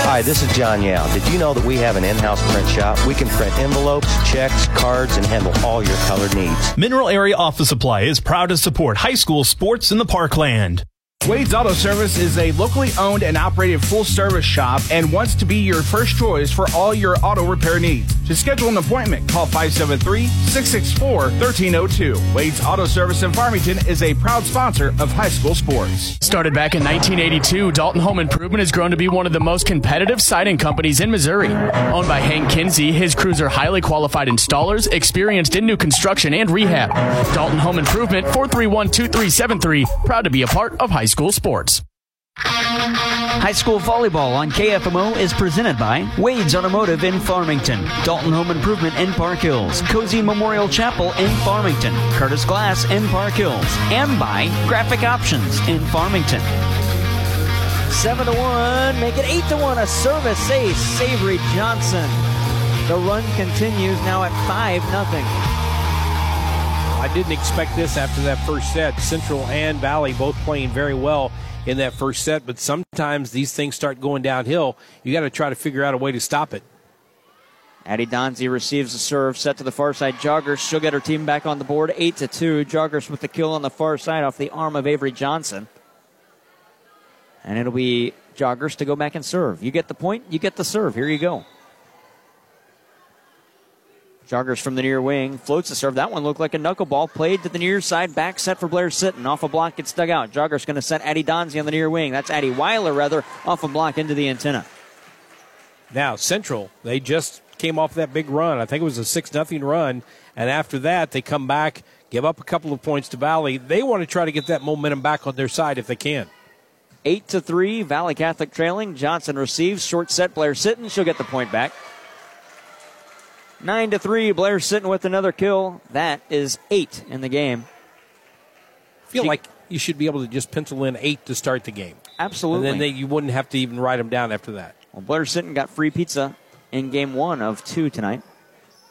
Hi, this is John Yao. Did you know that we have an in-house print shop? We can print envelopes, checks, cards, and handle all your colored needs. Mineral Area Office Supply is proud to support high school sports in the Parkland. Wade's Auto Service is a locally owned and operated full-service shop and wants to be your first choice for all your auto repair needs. To schedule an appointment, call five seven three, six six four, one three zero two. Wade's Auto Service in Farmington is a proud sponsor of high school sports. Started back in nineteen eighty-two, Dalton Home Improvement has grown to be one of the most competitive siding companies in Missouri. Owned by Hank Kinsey, his crews are highly qualified installers, experienced in new construction and rehab. Dalton Home Improvement, four three one, two three seven three, proud to be a part of high school. School sports. High school volleyball on K F M O is presented by Wade's Automotive in Farmington, Dalton Home Improvement in Park Hills, Cozy Memorial Chapel in Farmington, Curtis Glass in Park Hills, and by Graphic Options in Farmington. seven to one, make it eight to one, a service ace, Avery Johnson. The run continues now at five nothing. I didn't expect this after that first set. Central and Valley both playing very well in that first set, but sometimes these things start going downhill. You got to try to figure out a way to stop it. Addie Donzie receives the serve, set to the far side. Joggers, she'll get her team back on the board, eight to two. Joggers with the kill on the far side off the arm of Avery Johnson. And it'll be Joggers to go back and serve. You get the point, you get the serve. Here you go. Joggers from the near wing, floats the serve. That one looked like a knuckleball. Played to the near side, back set for Blair Sitton. Off a block, gets dug out. Joggers going to set Addie Donzie on the near wing. That's Addie Weiler, rather, off a block into the antenna. Now, Central, they just came off that big run. I think it was a six nothing run. And after that, they come back, give up a couple of points to Valley. They want to try to get that momentum back on their side if they can. eight to three, Valley Catholic trailing. Johnson receives, short set, Blair Sitton. She'll get the point back. Nine to three, Blair Sitton with another kill. That is eight in the game. I feel she, like you should be able to just pencil in eight to start the game. Absolutely. And then they, you wouldn't have to even write them down after that. Well, Blair Sitton got free pizza in game one of two tonight.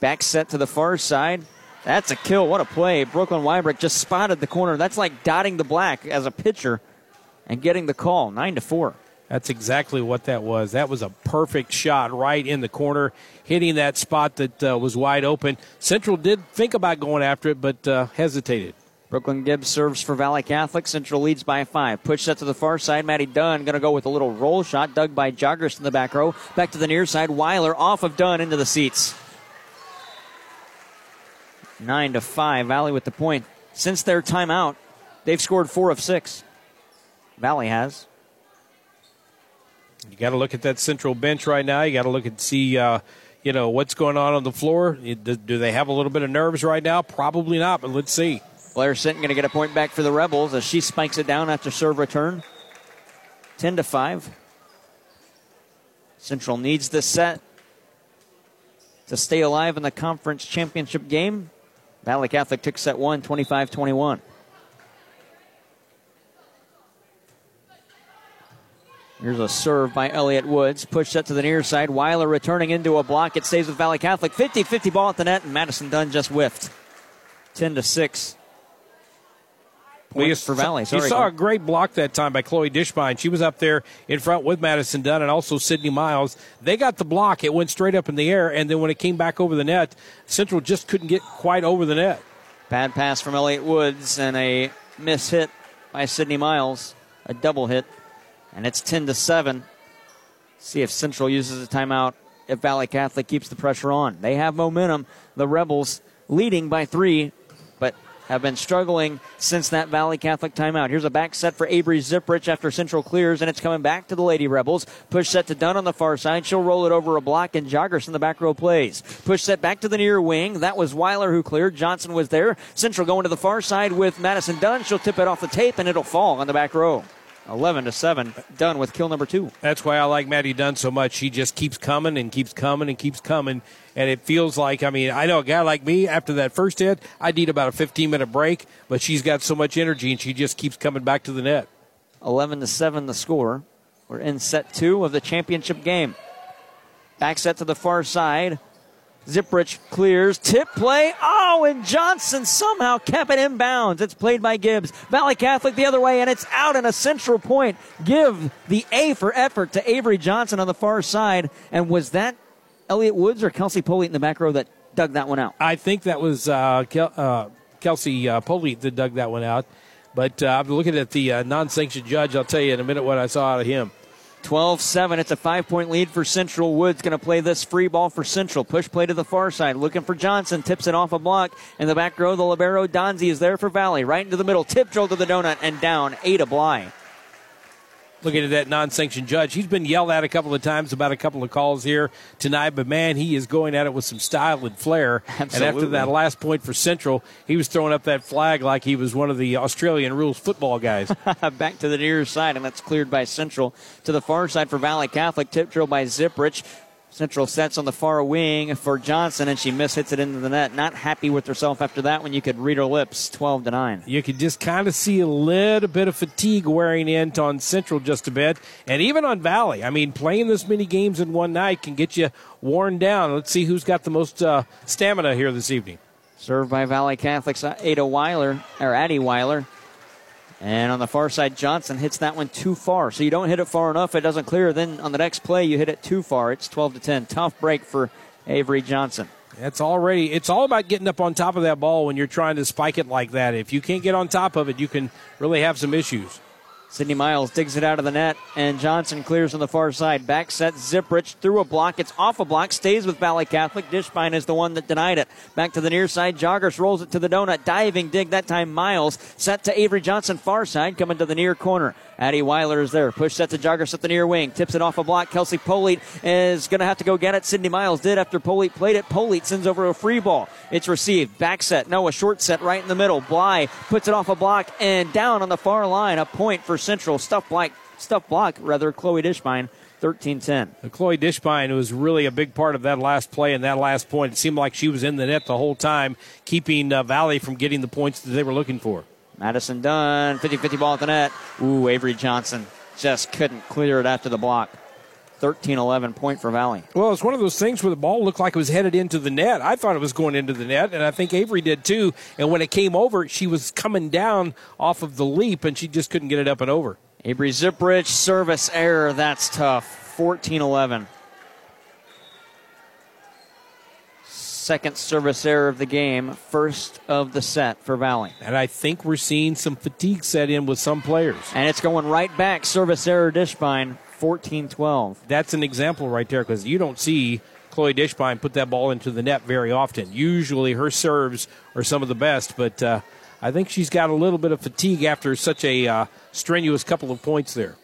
Back set to the far side. That's a kill. What a play. Brooklyn Weibrick just spotted the corner. That's like dotting the black as a pitcher and getting the call. Nine to four. That's exactly what that was. That was a perfect shot right in the corner, hitting that spot that uh, was wide open. Central did think about going after it, but uh, hesitated. Brooklyn Gibbs serves for Valley Catholic. Central leads by five. Push set to the far side. Maddie Dunn going to go with a little roll shot. Dug by Joggers in the back row. Back to the near side. Weiler off of Dunn into the seats. Nine to five. Valley with the point. Since their timeout, they've scored four of six. Valley has. You got to look at that Central bench right now. You got to look and see, uh, you know, what's going on on the floor. Do they have a little bit of nerves right now? Probably not, but let's see. Blair Sinton going to get a point back for the Rebels as she spikes it down after serve return. ten to five. Central needs this set to stay alive in the conference championship game. Valley Catholic took set one, twenty-five twenty-one. Here's a serve by Elliott Woods. Push set to the near side. Weiler returning into a block. It stays with Valley Catholic. fifty fifty ball at the net, and Madison Dunn just whiffed. ten to six. Points for Valley. Sorry, you saw Clark. A great block that time by Chloe Dishbein. She was up there in front with Madison Dunn and also Sydney Miles. They got the block. It went straight up in the air, and then when it came back over the net, Central just couldn't get quite over the net. Bad pass from Elliott Woods and a miss hit by Sydney Miles. A double hit, and it's ten to seven. See if Central uses a timeout, if Valley Catholic keeps the pressure on. They have momentum. The Rebels leading by three, but have been struggling since that Valley Catholic timeout. Here's a back set for Avery Ziprich after Central clears, and it's coming back to the Lady Rebels. Push set to Dunn on the far side. She'll roll it over a block, and Joggers in the back row plays. Push set back to the near wing. That was Weiler who cleared. Johnson was there. Central going to the far side with Madison Dunn. She'll tip it off the tape, and it'll fall on the back row. eleven to seven, Dunn with kill number two. That's why I like Maddie Dunn so much. She just keeps coming and keeps coming and keeps coming. And it feels like, I mean, I know a guy like me, after that first hit, I need about a fifteen-minute break, but she's got so much energy, and she just keeps coming back to the net. eleven to seven the score. We're in set two of the championship game. Back set to the far side. Ziprich clears, tip play, oh, and Johnson somehow kept it inbounds. It's played by Gibbs. Valley Catholic the other way, and it's out in a Central point. Give the A for effort to Avery Johnson on the far side. And was that Elliott Woods or Kelsey Polite in the back row that dug that one out? I think that was uh, Kel- uh, Kelsey uh, Polite that dug that one out. But uh, I'm looking at the uh, non-sanctioned judge. I'll tell you in a minute what I saw out of him. twelve seven. It's a five-point lead for Central. Woods going to play this free ball for Central. Push play to the far side. Looking for Johnson. Tips it off a block. In the back row, the libero Donzi is there for Valley. Right into the middle. Tip drill to the donut and down. Ada Bly. Looking at that non-sanctioned judge. He's been yelled at a couple of times about a couple of calls here tonight, but, man, he is going at it with some style and flair. Absolutely. And after that last point for Central, he was throwing up that flag like he was one of the Australian rules football guys. Back to the near side, and that's cleared by Central. To the far side for Valley Catholic, tip drill by Ziprich. Central sets on the far wing for Johnson, and she mishits it into the net. Not happy with herself after that one. You could read her lips, twelve to nine. You could just kind of see a little bit of fatigue wearing in on Central just a bit, and even on Valley. I mean, playing this many games in one night can get you worn down. Let's see who's got the most uh, stamina here this evening. Served by Valley Catholics, Ada Weiler, or Addie Weiler. And on the far side, Johnson hits that one too far. So you don't hit it far enough. It doesn't clear. Then on the next play, you hit it too far. It's twelve to ten. Tough break for Avery Johnson. That's already, it's all about getting up on top of that ball when you're trying to spike it like that. If you can't get on top of it, you can really have some issues. Sydney Miles digs it out of the net, and Johnson clears on the far side. Back set, Ziprich through a block. It's off a block, stays with Valley Catholic. Dishbein is the one that denied it. Back to the near side, Joggers rolls it to the donut. Diving dig that time, Miles. Set to Avery Johnson, far side, coming to the near corner. Addie Weiler is there. Push set to Joggers at the near wing. Tips it off a block. Kelsey Polite is going to have to go get it. Sydney Miles did after Polite played it. Polite sends over a free ball. It's received. Back set. No, a short set right in the middle. Bly puts it off a block and down on the far line. A point for Central. Stuff block, stuff block rather, Chloe Dishbein, thirteen ten. Chloe Dishbein was really a big part of that last play and that last point. It seemed like she was in the net the whole time, keeping uh, Valley from getting the points that they were looking for. Madison Dunn, fifty fifty ball at the net. Ooh, Avery Johnson just couldn't clear it after the block. thirteen eleven point for Valley. Well, it's one of those things where the ball looked like it was headed into the net. I thought it was going into the net, and I think Avery did too. And when it came over, she was coming down off of the leap, and she just couldn't get it up and over. Avery Ziprich, service error. That's tough. fourteen eleven. second service error of the game, first of the set for Valley. And I think we're seeing some fatigue set in with some players. And it's going right back, service error Dishpine, fourteen twelve. That's an example right there, because you don't see Chloe Dishpine put that ball into the net very often. Usually her serves are some of the best, but uh, I think she's got a little bit of fatigue after such a uh, strenuous couple of points there.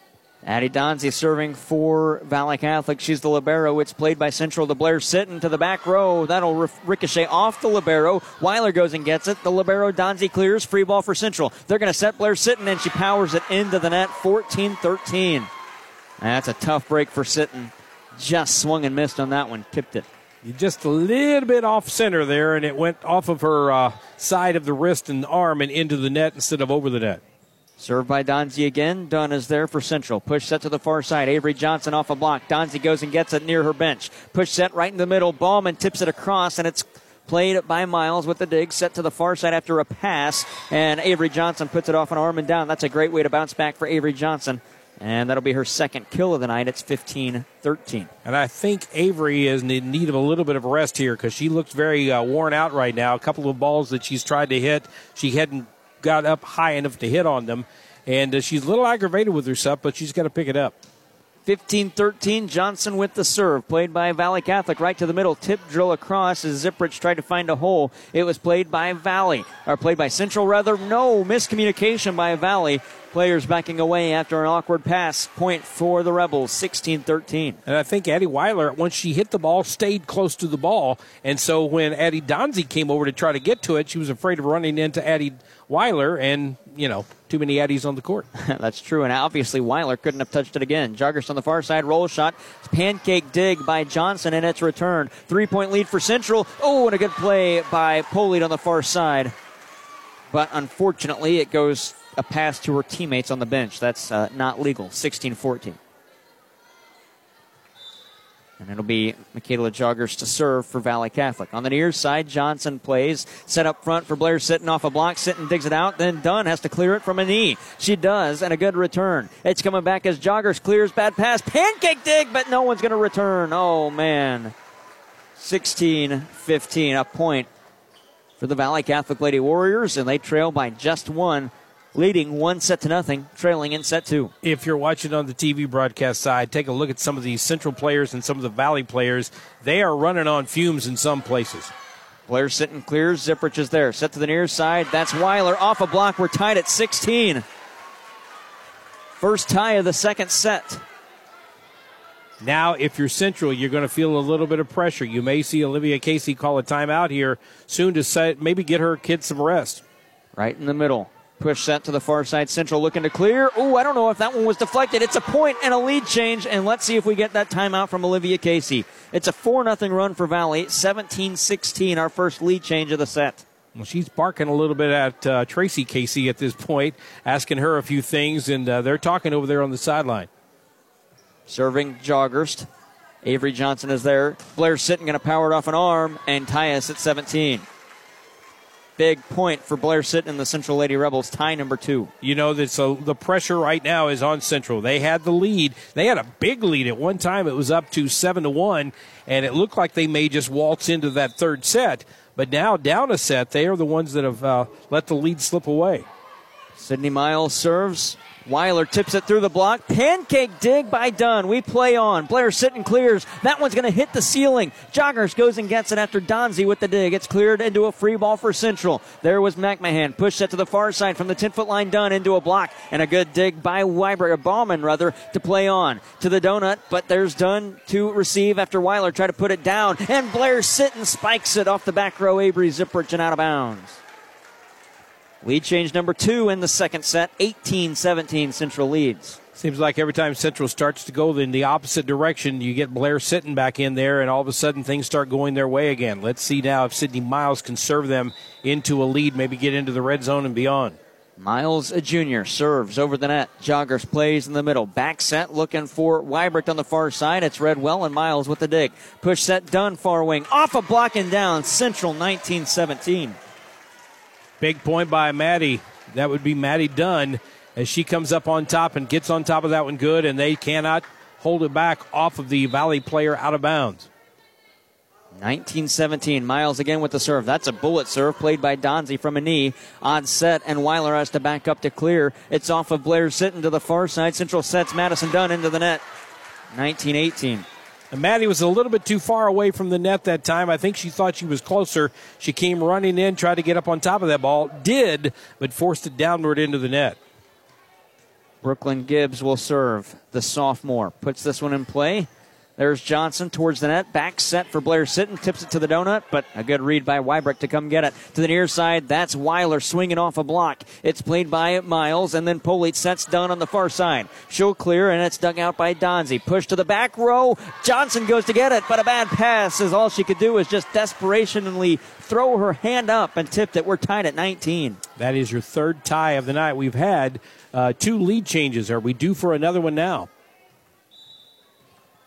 Addie Donzie serving for Valley Catholic. She's the libero. It's played by Central to Blair Sitton to the back row. That'll ric- ricochet off the libero. Weiler goes and gets it. The libero, Donzie, clears. Free ball for Central. They're going to set Blair Sitton, and she powers it into the net, fourteen thirteen. That's a tough break for Sitton. Just swung and missed on that one. Tipped it. Just a little bit off center there, and it went off of her uh, side of the wrist and arm and into the net instead of over the net. Served by Donzie again. Dunn is there for Central. Push set to the far side. Avery Johnson off a block. Donzie goes and gets it near her bench. Push set right in the middle. Ballman tips it across, and it's played by Miles with the dig. Set to the far side after a pass, and Avery Johnson puts it off an arm and down. That's a great way to bounce back for Avery Johnson, and that'll be her second kill of the night. It's fifteen thirteen. And I think Avery is in need of a little bit of rest here, because she looks very uh, worn out right now. A couple of balls that she's tried to hit, she hadn't got up high enough to hit on them, and uh, she's a little aggravated with herself, but she's got to pick it up. fifteen thirteen, Johnson with the serve, played by Valley Catholic, right to the middle, tip drill across as Zipprich tried to find a hole. It was played by Valley, or played by Central rather. No, miscommunication by Valley. Players backing away after an awkward pass. Point for the Rebels, sixteen thirteen. And I think Addie Weiler, once she hit the ball, stayed close to the ball, and so when Addie Donzie came over to try to get to it, she was afraid of running into Addie Weiler, and, you know, too many Addies on the court. That's true, and obviously Weiler couldn't have touched it again. Joggers on the far side, roll shot, pancake dig by Johnson, and it's returned. Three-point lead for Central. Oh, and a good play by Polite on the far side. But unfortunately, it goes a pass to her teammates on the bench. That's uh, not legal, sixteen fourteen. And it'll be Michaela Joggers to serve for Valley Catholic. On the near side, Johnson plays. Set up front for Blair Sitton off a block. Sitton digs it out. Then Dunn has to clear it from a knee. She does, and a good return. It's coming back as Joggers clears. Bad pass. Pancake dig, but no one's going to return. Oh, man. sixteen fifteen, a point for the Valley Catholic Lady Warriors, and they trail by just one. Leading one set to nothing, trailing in set two. If you're watching on the T V broadcast side, take a look at some of these Central players and some of the Valley players. They are running on fumes in some places. Blair Sitton clears. Zipprich is there. Set to the near side. That's Weiler. Off a block. We're tied at sixteen. First tie of the second set. Now, if you're Central, you're going to feel a little bit of pressure. You may see Olivia Casey call a timeout here soon to set, maybe get her kids some rest. Right in the middle. Push set to the far side. Central looking to clear. Oh, I don't know if that one was deflected. It's a point and a lead change, and let's see if we get that timeout from Olivia Casey. It's a four nothing run for Valley, seventeen sixteen, our first lead change of the set. Well, she's barking a little bit at uh, Tracy Casey at this point, asking her a few things, and uh, they're talking over there on the sideline. Serving Joggers. Avery Johnson is there. Blair Sitton going to power it off an arm, and Tyus at seventeen. Big point for Blair Sitton and the Central Lady Rebels, tie number two. You know, that so the pressure right now is on Central. They had the lead. They had a big lead at one time. It was up to seven to one, and it looked like they may just waltz into that third set. But now down a set, they are the ones that have uh, let the lead slip away. Sydney Miles serves. Weiler tips it through the block. Pancake dig by Dunn. We play on. Blair Sitton clears. That one's going to hit the ceiling. Joggers goes and gets it after Donzie with the dig. It's cleared into a free ball for Central. There was McMahon. Pushed it to the far side from the ten-foot line. Dunn into a block. And a good dig by Weiber, or Bauman, rather, to play on. To the donut, but there's Dunn to receive after Weiler tried to put it down. And Blair Sitton spikes it off the back row. Avery Zipprich and out of bounds. Lead change number two in the second set, eighteen seventeen Central leads. Seems like every time Central starts to go in the opposite direction, you get Blair Sitton back in there, and all of a sudden things start going their way again. Let's see now if Sydney Miles can serve them into a lead, maybe get into the red zone and beyond. Miles, a junior, serves over the net. Joggers plays in the middle. Back set looking for Weibricht on the far side. It's Redwell and Miles with the dig. Push set, Dunn, far wing. Off a block and down, Central nineteen seventeen. Big point by Maddie. That would be Maddie Dunn as she comes up on top and gets on top of that one good, and they cannot hold it back off of the Valley player out of bounds. nineteen seventeen. Miles again with the serve. That's a bullet serve played by Donzie from a knee. On set, and Weiler has to back up to clear. It's off of Blair Sitton to the far side. Central sets Madison Dunn into the net. nineteen eighteen. And Maddie was a little bit too far away from the net that time. I think she thought she was closer. She came running in, tried to get up on top of that ball. Did, but forced it downward into the net. Brooklyn Gibbs will serve. The sophomore puts this one in play. There's Johnson towards the net. Back set for Blair Sitton. Tips it to the donut, but a good read by Wybrecht to come get it. To the near side, that's Weiler swinging off a block. It's played by Miles, and then Polite sets Dunn on the far side. She'll clear, and it's dug out by Donzie. Push to the back row. Johnson goes to get it, but a bad pass is all she could do, is just desperationally throw her hand up and tipped it. We're tied at nineteen. That is your third tie of the night. We've had uh, two lead changes. Are we due for another one now?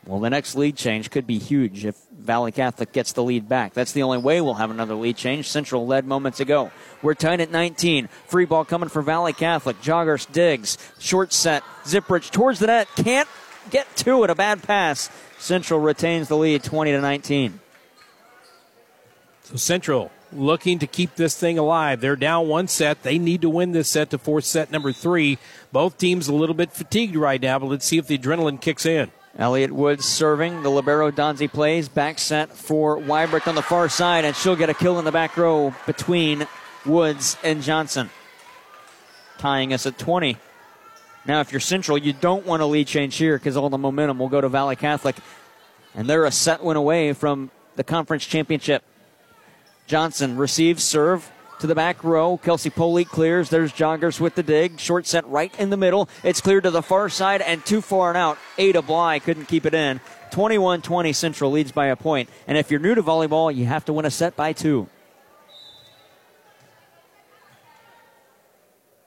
Well, the next lead change could be huge if Valley Catholic gets the lead back. That's the only way we'll have another lead change. Central led moments ago. We're tied at nineteen. Free ball coming for Valley Catholic. Joggers digs. Short set. Zipridge towards the net. Can't get to it. A bad pass. Central retains the lead twenty to nineteen. So Central looking to keep this thing alive. They're down one set. They need to win this set to force set number three. Both teams a little bit fatigued right now, but let's see if the adrenaline kicks in. Elliott Woods serving. The libero Donzie plays. Back set for Wybrecht on the far side, and she'll get a kill in the back row between Woods and Johnson. Tying us at twenty. Now, if you're Central, you don't want a lead change here because all the momentum will go to Valley Catholic. And they're a set win away from the conference championship. Johnson receives serve. To the back row, Kelsey Polite clears. There's Joggers with the dig. Short set right in the middle. It's cleared to the far side and too far and out. Ada Bly couldn't keep it in. twenty-one twenty, Central leads by a point. And if you're new to volleyball, you have to win a set by two.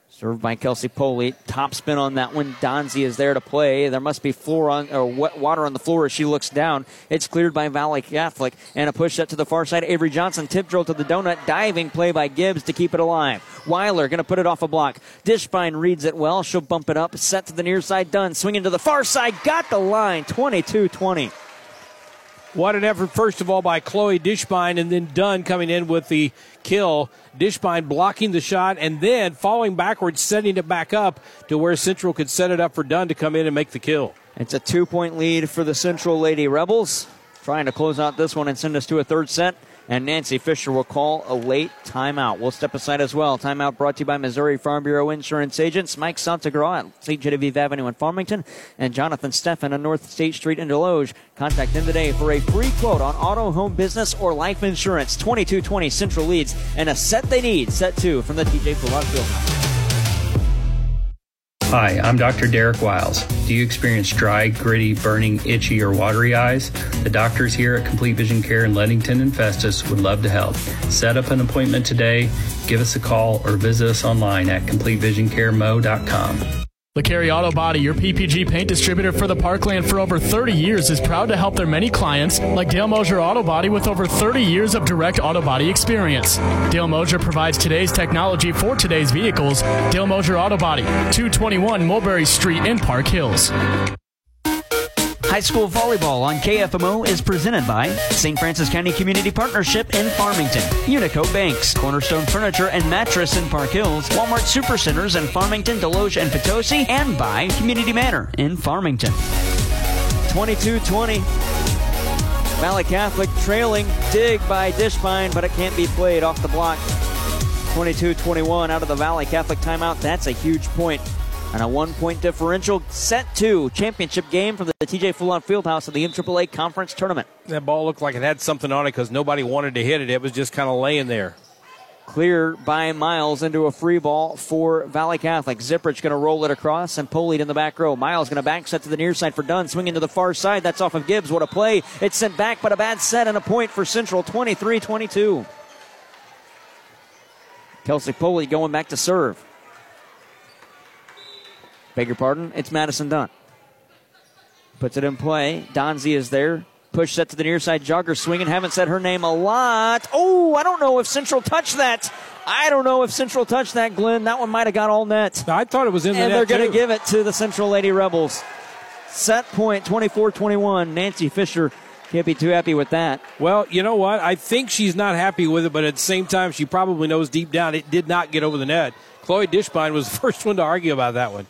Served by Kelsey Polite. Top spin on that one. Donzie is there to play. There must be floor on, or wet water on the floor as she looks down. It's cleared by Valley Catholic. And a push up to the far side. Avery Johnson tip drill to the donut. Diving play by Gibbs to keep it alive. Weiler going to put it off a block. Dishbine reads it well. She'll bump it up. Set to the near side. Dunn swinging to the far side. Got the line. twenty-two twenty. What an effort, first of all, by Chloe Dishbine, and then Dunn coming in with the kill. Dishbine blocking the shot and then falling backwards, setting it back up to where Central could set it up for Dunn to come in and make the kill. It's a two-point lead for the Central Lady Rebels, trying to close out this one and send us to a third set. And Nancy Fisher will call a late timeout. We'll step aside as well. Timeout brought to you by Missouri Farm Bureau Insurance Agents, Mike Santagra at Saint Genevieve Avenue in Farmington, and Jonathan Steffen on North State Street in Deloge. Contact them today for a free quote on auto, home, business, or life insurance. twenty-two twenty Central leads, and a set they need, set two from the T J Foulon Fieldhouse. Hi, I'm Doctor Derek Wiles. Do you experience dry, gritty, burning, itchy, or watery eyes? The doctors here at Complete Vision Care in Ledington and Festus would love to help. Set up an appointment today, give us a call, or visit us online at complete vision care m o dot com. LeCarrie Auto Body, your P P G paint distributor for the Parkland for over thirty years, is proud to help their many clients, like Dale Mosier Auto Body, with over thirty years of direct auto body experience. Dale Mosier provides today's technology for today's vehicles. Dale Mosier Auto Body, two twenty-one Mulberry Street in Park Hills. High school volleyball on K F M O is presented by Saint Francis County Community Partnership in Farmington, Unico Banks, Cornerstone Furniture and Mattress in Park Hills, Walmart Supercenters in Farmington, Deloge, and Potosi, and by Community Manor in Farmington. twenty-two twenty. Valley Catholic trailing. Dig by Dishbine, but it can't be played off the block. twenty-two twenty-one out of the Valley Catholic timeout. That's a huge point. And a one-point differential, set two championship game from the T J Foulon Fieldhouse of the M triple A Conference Tournament. That ball looked like it had something on it because nobody wanted to hit it. It was just kind of laying there. Clear by Miles into a free ball for Valley Catholic. Zipridge going to roll it across, and Polite in the back row. Miles going to back set to the near side for Dunn. Swinging to the far side. That's off of Gibbs. What a play. It's sent back, but a bad set and a point for Central, twenty-three twenty-two. Kelsey Polite going back to serve. Beg your pardon, it's Madison Dunn. Puts it in play. Donzie is there. Push set to the near side. Jogger swinging. Haven't said her name a lot. Oh, I don't know if Central touched that. I don't know if Central touched that, Glenn. That one might have got all net. I thought it was in the and net, and they're going to give it to the Central Lady Rebels. Set point, twenty-four twenty-one. Nancy Fisher Can't be too happy with that. Well, you know what? I think she's not happy with it, but at the same time, she probably knows deep down it did not get over the net. Chloe Dishbine was the first one to argue about that one.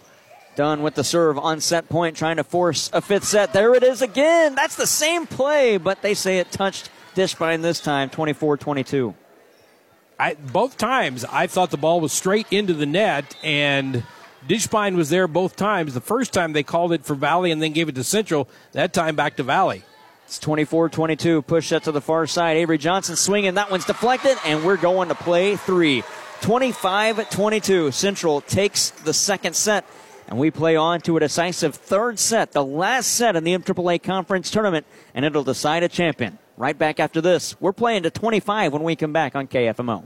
Dunn with the serve on set point, trying to force a fifth set. There it is again. That's the same play, but they say it touched Dishbine this time, twenty-four twenty-two. I, both times, I thought the ball was straight into the net, and Dishbine was there both times. The first time they called it for Valley and then gave it to Central. That time back to Valley. It's twenty-four twenty-two. Push set to the far side. Avery Johnson swinging. That one's deflected, and we're going to play three. twenty-five twenty-two. Central takes the second set, and we play on to a decisive third set, the last set in the M A A A Conference Tournament, and it'll decide a champion. Right back after this. We're playing to twenty-five when we come back on K F M O.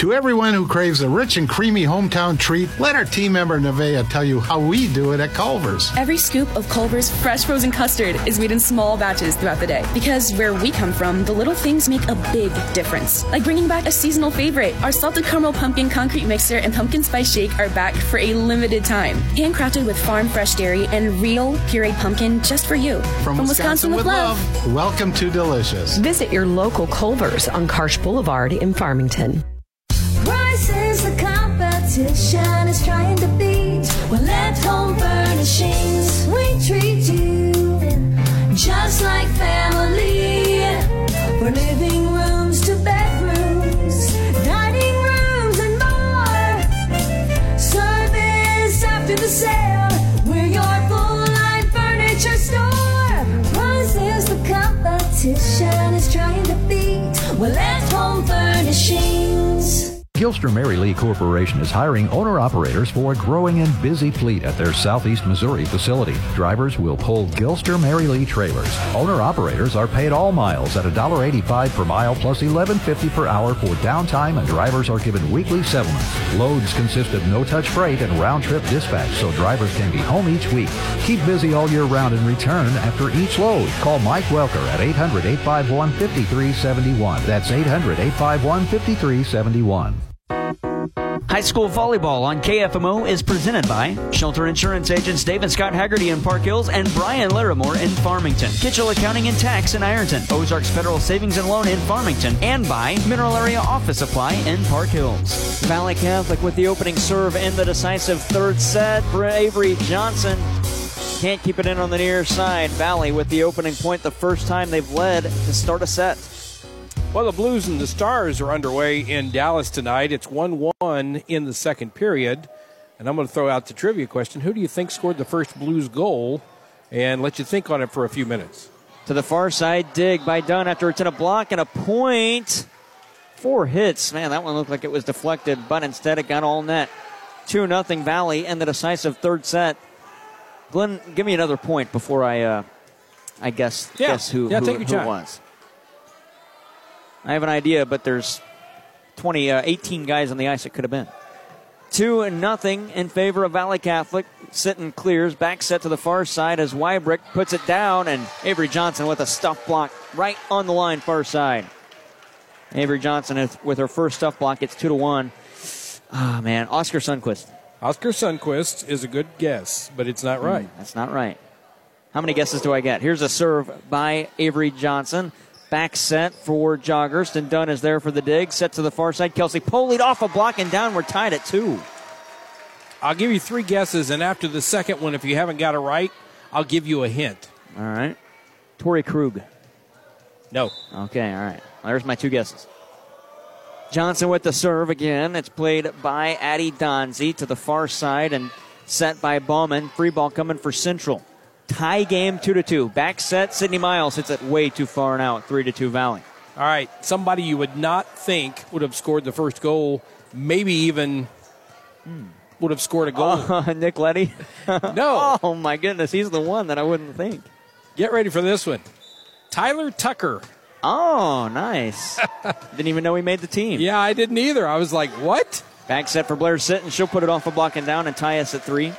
To everyone who craves a rich and creamy hometown treat, let our team member Nevaeh tell you how we do it at Culver's. Every scoop of Culver's fresh frozen custard is made in small batches throughout the day. Because where we come from, the little things make a big difference. Like bringing back a seasonal favorite. Our salted caramel pumpkin concrete mixer and pumpkin spice shake are back for a limited time. Handcrafted with farm fresh dairy and real pureed pumpkin just for you. From, from Wisconsin, Wisconsin with love. love, welcome to Delicious. Visit your local Culver's on Karsh Boulevard in Farmington. The competition is trying to beat. Well, at Home Furnishings, we treat you just like family. We're living rooms to bedrooms, dining rooms, and more. Service after the sale, we're your full-line furniture store. Rises the competition is trying to beat. Well, at Home Furnishings. Gilster Mary Lee Corporation is hiring owner-operators for a growing and busy fleet at their Southeast Missouri facility. Drivers will pull Gilster Mary Lee trailers. Owner-operators are paid all miles at one dollar eighty-five per mile plus eleven fifty per hour for downtime, and drivers are given weekly settlements. Loads consist of no-touch freight and round-trip dispatch, so drivers can be home each week. Keep busy all year round and return after each load. Call Mike Welker at eight hundred, eight five one, five three seven one. That's eight hundred, eight five one, five three seven one. High school volleyball on K F M O is presented by Shelter Insurance Agents Dave and Scott Haggerty in Park Hills and Brian Larimore in Farmington, Kitchell Accounting and Tax in Ironton, Ozarks Federal Savings and Loan in Farmington, and by Mineral Area Office Supply in Park Hills. Valley Catholic with the opening serve in the decisive third set. Avery Johnson can't keep it in on the near side. Valley with the opening point, the first time they've led to start a set. Well, the Blues and the Stars are underway in Dallas tonight. It's one one in the second period. And I'm going to throw out the trivia question. Who do you think scored the first Blues goal? And let you think on it for a few minutes. To the far side, dig by Dunn after it's in a block and a point. Four hits. Man, that one looked like it was deflected, but instead it got all net. two nothing Valley in the decisive third set. Glenn, give me another point before I uh, I guess, yeah. guess who, yeah, who, who it was. I have an idea, but there's twenty, uh, eighteen guys on the ice it could have been. two nothing in favor of Valley Catholic. Sitton clears, back set to the far side as Weibrich puts it down, and Avery Johnson with a stuff block right on the line far side. Avery Johnson with her first stuff block, it's two to one. Ah, oh, man, Oscar Sundquist. Oscar Sundquist is a good guess, but it's not right. Mm, that's not right. How many guesses do I get? Here's a serve by Avery Johnson. Back set for Joggers, and Dunn is there for the dig. Set to the far side. Kelsey Polied off a block and down. We're tied at two. I'll give you three guesses, and after the second one, if you haven't got it right, I'll give you a hint. All right. Tori Krug. No. Okay, all right. Well, there's my two guesses. Johnson with the serve again. It's played by Addie Donzi to the far side and set by Bauman. Free ball coming for Central. Tie game two to two. Back set, Sydney Miles hits it way too far and out, three to two Valley. All right, somebody you would not think would have scored the first goal, maybe even mm. would have scored a goal. Uh, Nick Leddy? No. Oh, my goodness. He's the one that I wouldn't think. Get ready for this one. Tyler Tucker. Oh, nice. Didn't even know he made the team. Yeah, I didn't either. I was like, what? Back set for Blair Sitton. She'll put it off a block and down and tie us at three.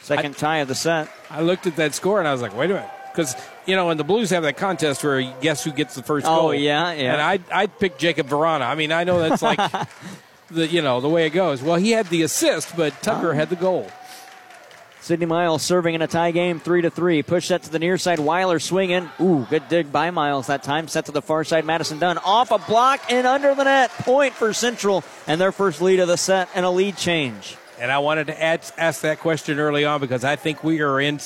Second I, tie of the set. I looked at that score, and I was like, wait a minute. Because, you know, and the Blues have that contest where you guess who gets the first oh, goal. Oh, yeah, yeah. And I'd, I'd pick Jacob Verana. I mean, I know that's like, the you know, the way it goes. Well, he had the assist, but Tucker oh. had the goal. Sydney Miles serving in a tie game, three to three. Push set to the near side. Weiler swinging. Ooh, good dig by Miles that time. Set to the far side. Madison Dunn off a block and under the net. Point for Central and their first lead of the set and a lead change. And I wanted to add, ask that question early on because I think we are in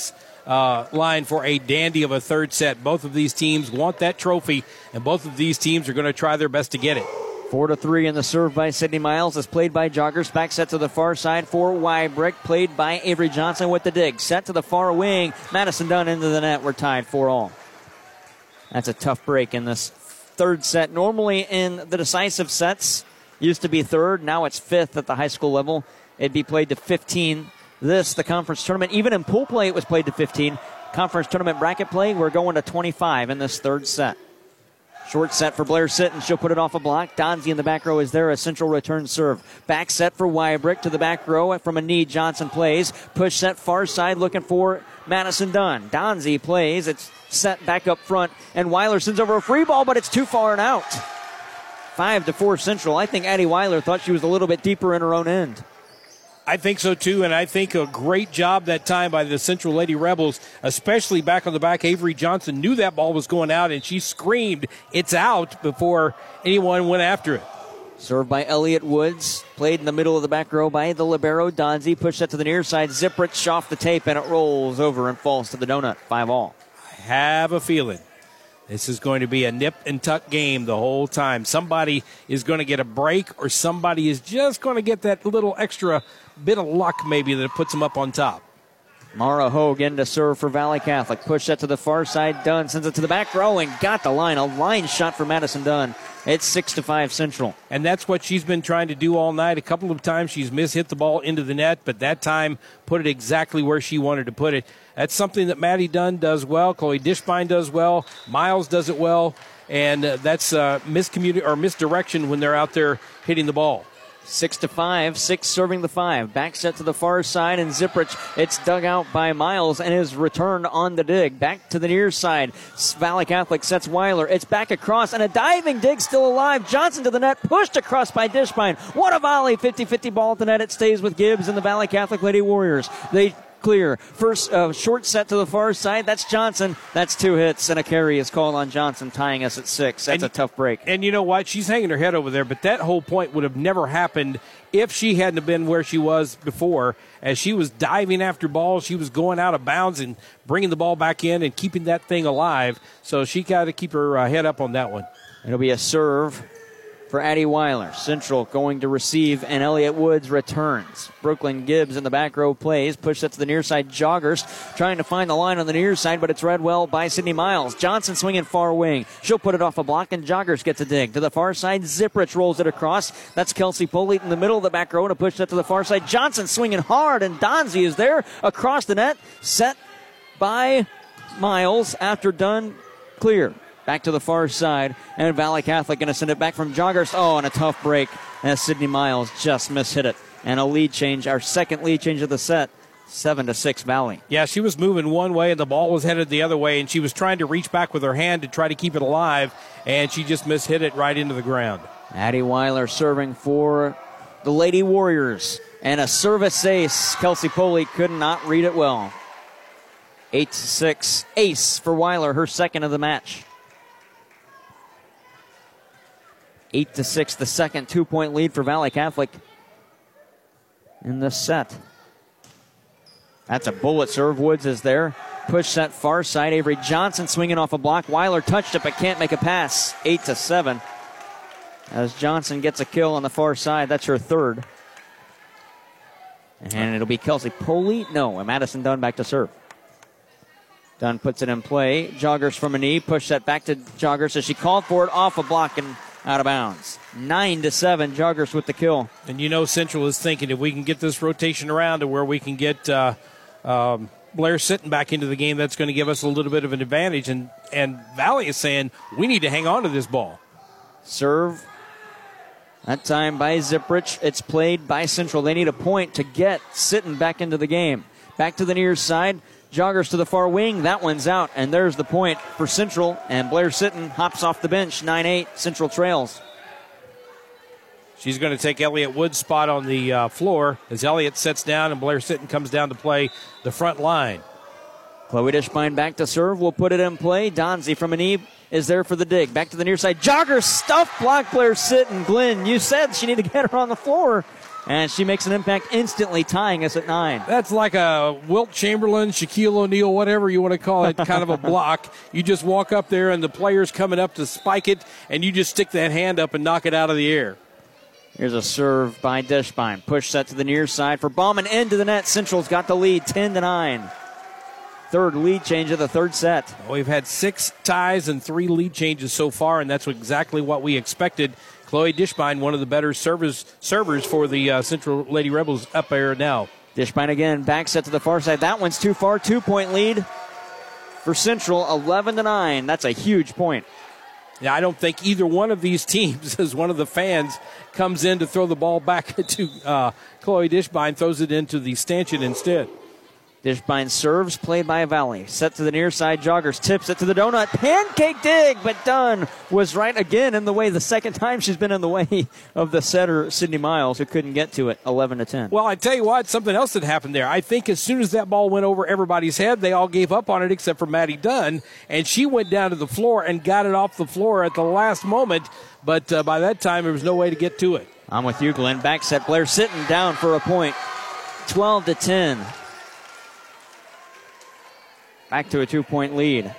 uh, line for a dandy of a third set. Both of these teams want that trophy, and both of these teams are going to try their best to get it. Four to three in the serve by Sydney Miles is played by Joggers. Back set to the far side for Wybrick, played by Avery Johnson with the dig. Set to the far wing. Madison Dunn into the net. We're tied four all. That's a tough break in this third set. Normally in the decisive sets, used to be third. Now it's fifth at the high school level. It'd be played to fifteen. This, the conference tournament, even in pool play, it was played to fifteen. Conference tournament bracket play, we're going to twenty-five in this third set. Short set for Blair Sitton. She'll put it off a block. Donzi in the back row is there. A Central return serve. Back set for Wybrick to the back row. From a knee, Johnson plays. Push set far side looking for Madison Dunn. Donzi plays. It's set back up front. And Weiler sends over a free ball, but it's too far and out. Five to four Central. I think Addie Weiler thought she was a little bit deeper in her own end. I think so, too, and I think a great job that time by the Central Lady Rebels, especially back on the back. Avery Johnson knew that ball was going out, and she screamed, it's out, before anyone went after it. Served by Elliott Woods, played in the middle of the back row by the libero, Donzi, pushed that to the near side, Ziprich off the tape, and it rolls over and falls to the donut, five all. I have a feeling this is going to be a nip and tuck game the whole time. Somebody is going to get a break, or somebody is just going to get that little extra bit of luck maybe that puts them up on top. Mara Hogan to serve for Valley Catholic. Push that to the far side. Dunn sends it to the back row and got the line. A line shot for Madison Dunn. It's six to five Central. And that's what she's been trying to do all night. A couple of times she's mishit the ball into the net, but that time put it exactly where she wanted to put it. That's something that Maddie Dunn does well. Chloe Dishbine does well. Miles does it well. And uh, that's uh, miscommunication or misdirection when they're out there hitting the ball. Six to five, six serving the five. Back set to the far side, and Ziprich, it's dug out by Miles and is returned on the dig. Back to the near side. Valley Catholic sets Weiler. It's back across, and a diving dig still alive. Johnson to the net, pushed across by Dishbine. What a volley, fifty-fifty ball at the net. It stays with Gibbs and the Valley Catholic Lady Warriors. They clear. First uh, short set to the far side. That's Johnson. That's two hits, and a carry is called on Johnson, tying us at six. That's and, a tough break. And you know what? She's hanging her head over there, but that whole point would have never happened if she hadn't have been where she was before. As she was diving after balls, she was going out of bounds and bringing the ball back in and keeping that thing alive. So she got to keep her uh, head up on that one. It'll be a serve for Addie Weiler. Central going to receive, and Elliott Woods returns. Brooklyn Gibbs in the back row plays. Push that to the near side. Joggers trying to find the line on the near side, but it's read well by Sydney Miles. Johnson swinging far wing. She'll put it off a block, and Joggers gets a dig. To the far side, Ziprich rolls it across. That's Kelsey Polite in the middle of the back row, and a push that to the far side. Johnson swinging hard, and Donzi is there across the net. Set by Miles after Dunn clear. Back to the far side, and Valley Catholic going to send it back from Joggers. Oh, and a tough break as Sydney Miles just mishit it. And a lead change, our second lead change of the set, seven to six Valley. Yeah, she was moving one way, and the ball was headed the other way, and she was trying to reach back with her hand to try to keep it alive, and she just mishit it right into the ground. Addie Weiler serving for the Lady Warriors, and a service ace. Kelsey Poley could not read it well. eight to six ace for Weiler, her second of the match. eight to six, the second two-point lead for Valley Catholic in this set. That's a bullet serve. Woods is there. Push set far side. Avery Johnson swinging off a block. Weiler touched it but can't make a pass. eight to seven. As Johnson gets a kill on the far side, that's her third. And it'll be Kelsey Poley. No, and Madison Dunn back to serve. Dunn puts it in play. Joggers from a knee. Push that back to Joggers as she called for it off a block and out of bounds. Nine to seven. Joggers with the kill. And you know Central is thinking if we can get this rotation around to where we can get uh, um, Blair sitting back into the game, that's going to give us a little bit of an advantage. And, and Valley is saying we need to hang on to this ball. Serve. That time by Ziprich. It's played by Central. They need a point to get Sitten back into the game. Back to the near side. Joggers to the far wing. That one's out. And there's the point for Central. And Blair Sitten hops off the bench. nine eight. Central trails. She's going to take Elliot Wood's spot on the uh, floor as Elliot sets down and Blair Sitten comes down to play the front line. Chloe Dishbine back to serve. We'll put it in play. Donzie from an E is there for the dig. Back to the near side. Jogger stuff block Blair Sitten. Glenn, you said she needed to get her on the floor. And she makes an impact instantly, tying us at nine. That's like a Wilt Chamberlain, Shaquille O'Neal, whatever you want to call it, kind of a block. You just walk up there and the player's coming up to spike it, and you just stick that hand up and knock it out of the air. Here's a serve by Dishbine. Push set to the near side for Bauman into the net. Central's got the lead, ten to nine. Third lead change of the third set. Well, we've had six ties and three lead changes so far, and that's exactly what we expected. Chloe Dishbine, one of the better servers, servers for the uh, Central Lady Rebels up there now. Dishbine again, back set to the far side. That one's too far, two-point lead for Central, eleven to nine. That's a huge point. Yeah, I don't think either one of these teams, as one of the fans comes in to throw the ball back to uh, Chloe Dishbine, throws it into the stanchion instead. Dishbine serves, played by Valley. Set to the near side, Joggers tips it to the donut. Pancake dig, but Dunn was right again in the way. The second time she's been in the way of the setter, Sydney Miles, who couldn't get to it, eleven to ten. Well, I tell you what, something else that happened there. I think as soon as that ball went over everybody's head, they all gave up on it except for Maddie Dunn, and she went down to the floor and got it off the floor at the last moment, but uh, by that time, there was no way to get to it. I'm with you, Glenn. Back set, Blair sitting down for a point, twelve to ten. Back to a two-point lead.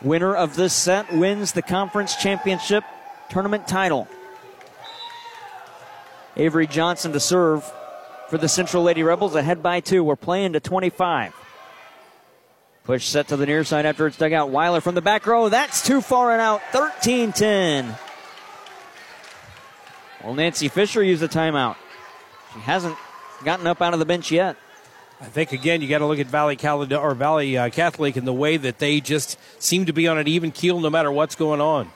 Winner of this set wins the conference championship tournament title. Avery Johnson to serve for the Central Lady Rebels, ahead by two. We're playing to twenty-five. Push set to the near side after it's dug out. Weiler from the back row. That's too far and out. thirteen ten. Well, Nancy Fisher used a timeout. She hasn't gotten up out of the bench yet. I think, again, you got to look at Valley, Cal- or Valley uh, Catholic and the way that they just seem to be on an even keel no matter what's going on.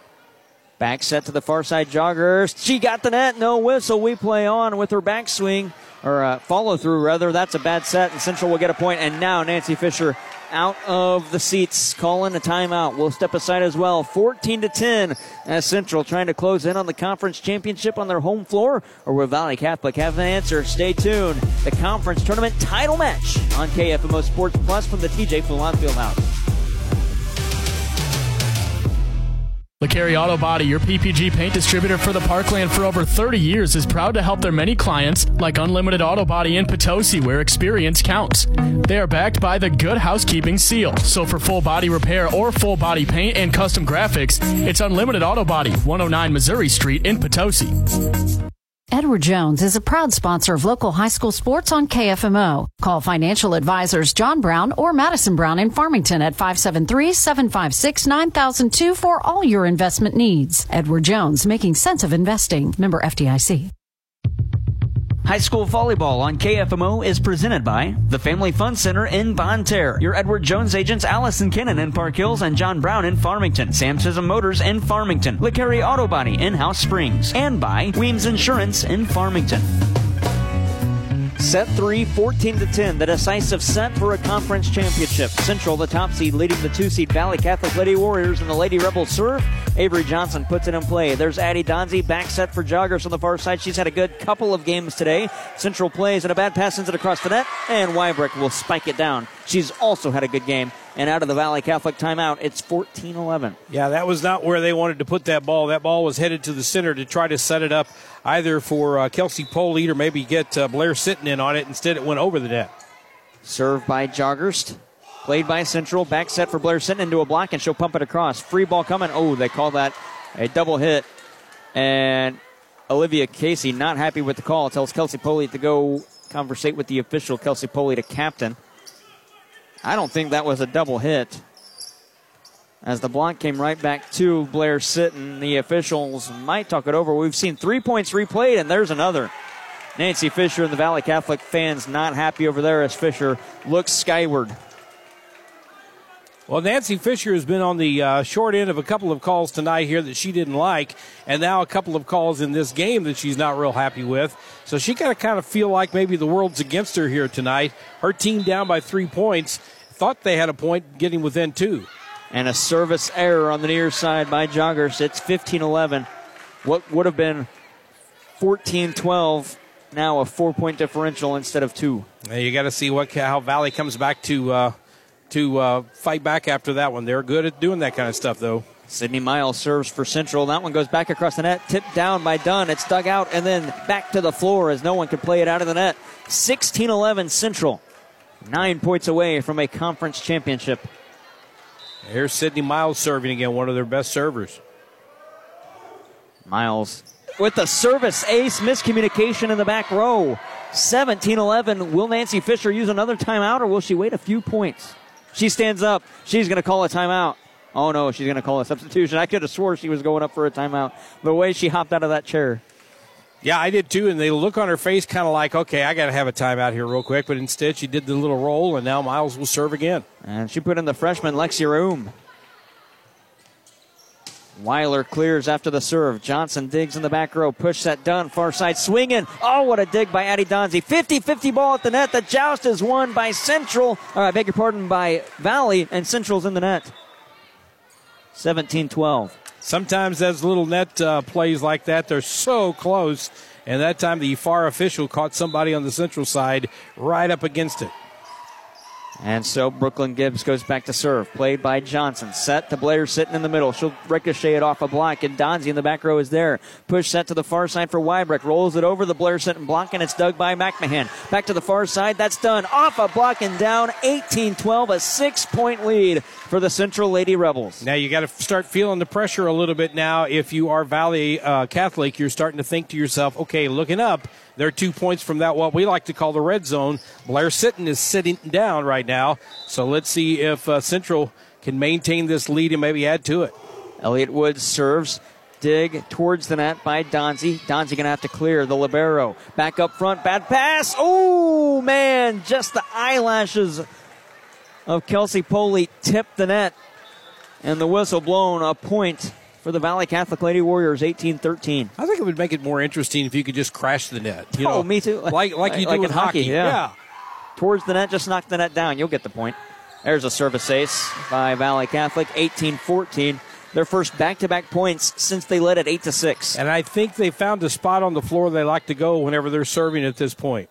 Back set to the far side, Joggers. She got the net, no whistle. We play on with her backswing, or uh, follow-through, rather. That's a bad set, and Central will get a point. And now Nancy Fisher out of the seats, calling a timeout. We'll step aside as well. fourteen to ten as Central trying to close in on the conference championship on their home floor, or will Valley Catholic have an answer? Stay tuned. The conference tournament title match on K F M O Sports Plus from the T J Foulon Fieldhouse. LeCarrie Auto Body, your P P G paint distributor for the Parkland for over thirty years, is proud to help their many clients like Unlimited Auto Body in Potosi, where experience counts. They are backed by the Good Housekeeping seal. So for full body repair or full body paint and custom graphics, it's Unlimited Auto Body, one oh nine Missouri Street in Potosi. Edward Jones is a proud sponsor of local high school sports on K F M O. Call financial advisors John Brown or Madison Brown in Farmington at five seven three, seven five six, nine thousand two for all your investment needs. Edward Jones, making sense of investing. Member F D I C. High school volleyball on K F M O is presented by the Family Fun Center in Bon Terre, your Edward Jones agents Allison Kennan in Park Hills and John Brown in Farmington, Sam Sism Motors in Farmington, LeCarrie Auto Body in House Springs, and by Weems Insurance in Farmington. Set three, fourteen to ten, the decisive set for a conference championship. Central, the top seed, leading the two-seed Valley Catholic Lady Warriors, and the Lady Rebels serve. Avery Johnson puts it in play. There's Addie Donzie, back set for Joggers on the far side. She's had a good couple of games today. Central plays, and a bad pass sends it across the net, and Wybrick will spike it down. She's also had a good game. And out of the Valley Catholic timeout, it's fourteen eleven. Yeah, that was not where they wanted to put that ball. That ball was headed to the center to try to set it up either for uh, Kelsey Polite or maybe get uh, Blair Sitten in on it. Instead, it went over the net. Served by Joggers. Played by Central. Back set for Blair Sitten into a block, and she'll pump it across. Free ball coming. Oh, they call that a double hit. And Olivia Casey, not happy with the call, tells Kelsey Polite to go conversate with the official. Kelsey Polite, a captain. I don't think that was a double hit, as the block came right back to Blair Sitton. The officials might talk it over. We've seen three points replayed, and there's another. Nancy Fisher and the Valley Catholic fans not happy over there as Fisher looks skyward. Well, Nancy Fisher has been on the uh, short end of a couple of calls tonight here that she didn't like, and now a couple of calls in this game that she's not real happy with. So she got to kind of feel like maybe the world's against her here tonight. Her team down by three points, thought they had a point, getting within two. And a service error on the near side by Joggers. It's fifteen eleven. What would have been fourteen twelve, now a four-point differential instead of two. Now you got to see what how Valley comes back to... Uh, to uh, fight back after that one. They're good at doing that kind of stuff, though. Sydney Miles serves for Central. That one goes back across the net, tipped down by Dunn. It's dug out and then back to the floor as no one could play it out of the net. sixteen eleven Central, nine points away from a conference championship. Here's Sydney Miles serving again, one of their best servers. Miles with the service ace, miscommunication in the back row. seventeen eleven, will Nancy Fisher use another timeout or will she wait a few points? She stands up. She's going to call a timeout. Oh, no, she's going to call a substitution. I could have swore she was going up for a timeout the way she hopped out of that chair. Yeah, I did, too, and the look on her face kind of like, okay, I got to have a timeout here real quick, but instead she did the little roll, and now Miles will serve again. And she put in the freshman, Lexi Room. Weiler clears after the serve. Johnson digs in the back row. Push that Dunn. Far side swinging. Oh, what a dig by Addie Donzie. fifty fifty ball at the net. The joust is won by Central. Or I beg your pardon, by Valley. And Central's in the net. seventeen twelve. Sometimes those little net uh, plays like that, they're so close. And that time the F A R official caught somebody on the Central side right up against it. And so Brooklyn Gibbs goes back to serve. Played by Johnson. Set to Blair sitting in the middle. She'll ricochet it off a block. And Donzie in the back row is there. Push set to the far side for Weibrecht. Rolls it over the Blair sitting block. And it's dug by McMahon. Back to the far side. That's done. Off a block and down. eighteen twelve. A six-point lead for the Central Lady Rebels. Now you got to start feeling the pressure a little bit now. If you are Valley uh, Catholic, you're starting to think to yourself, okay, looking up, they're two points from that, what we like to call the red zone. Blair Sitton is sitting down right now. So let's see if uh, Central can maintain this lead and maybe add to it. Elliott Woods serves. Dig towards the net by Donzie. Donzie going to have to clear the libero. Back up front. Bad pass. Oh, man. Just the eyelashes of Kelsey Poley tipped the net. And the whistle blown, a point for the Valley Catholic Lady Warriors, eighteen thirteen. I think it would make it more interesting if you could just crash the net. You oh, know, me too. Like, like you like do in with hockey. hockey yeah. yeah. Towards the net, just knock the net down. You'll get the point. There's a service ace by Valley Catholic, eighteen fourteen. Their first back-to-back points since they led at eight to six. And I think they found a spot on the floor they like to go whenever they're serving at this point.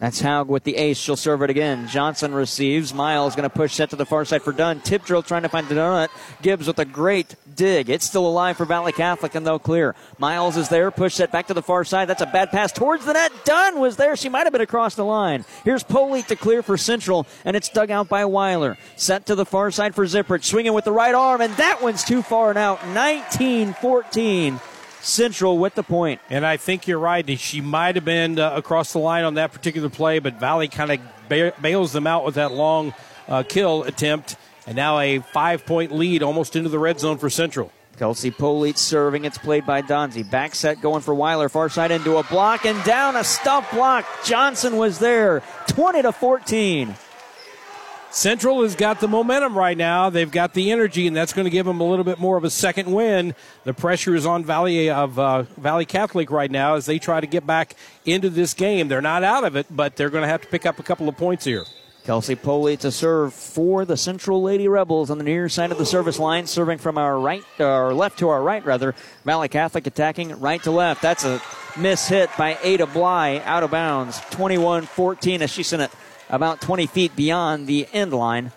That's Haug with the ace. She'll serve it again. Johnson receives. Miles going to push set to the far side for Dunn. Tip drill trying to find the donut. Gibbs with a great dig. It's still alive for Valley Catholic, and they'll clear. Miles is there. Push set back to the far side. That's a bad pass towards the net. Dunn was there. She might have been across the line. Here's Poley to clear for Central, and it's dug out by Weiler. Set to the far side for Zipperich. Swinging with the right arm, and that one's too far and out. nineteen fourteen. Central with the point. And I think you're right. She might have been uh, across the line on that particular play, but Valley kind of ba- bails them out with that long uh, kill attempt. And now a five-point lead almost into the red zone for Central. Kelsey Polite serving. It's played by Donzie. Back set going for Weiler. Far side into a block and down a stump block. Johnson was there. twenty to fourteen. Central has got the momentum right now. They've got the energy, and that's going to give them a little bit more of a second win. The pressure is on Valley of uh, Valley Catholic right now as they try to get back into this game. They're not out of it, but they're going to have to pick up a couple of points here. Kelsey Poley to serve for the Central Lady Rebels on the near side of the service line, serving from our right, or left to our right, rather. Valley Catholic attacking right to left. That's a miss hit by Ada Bly out of bounds, twenty-one fourteen, as she sent it about twenty feet beyond the end line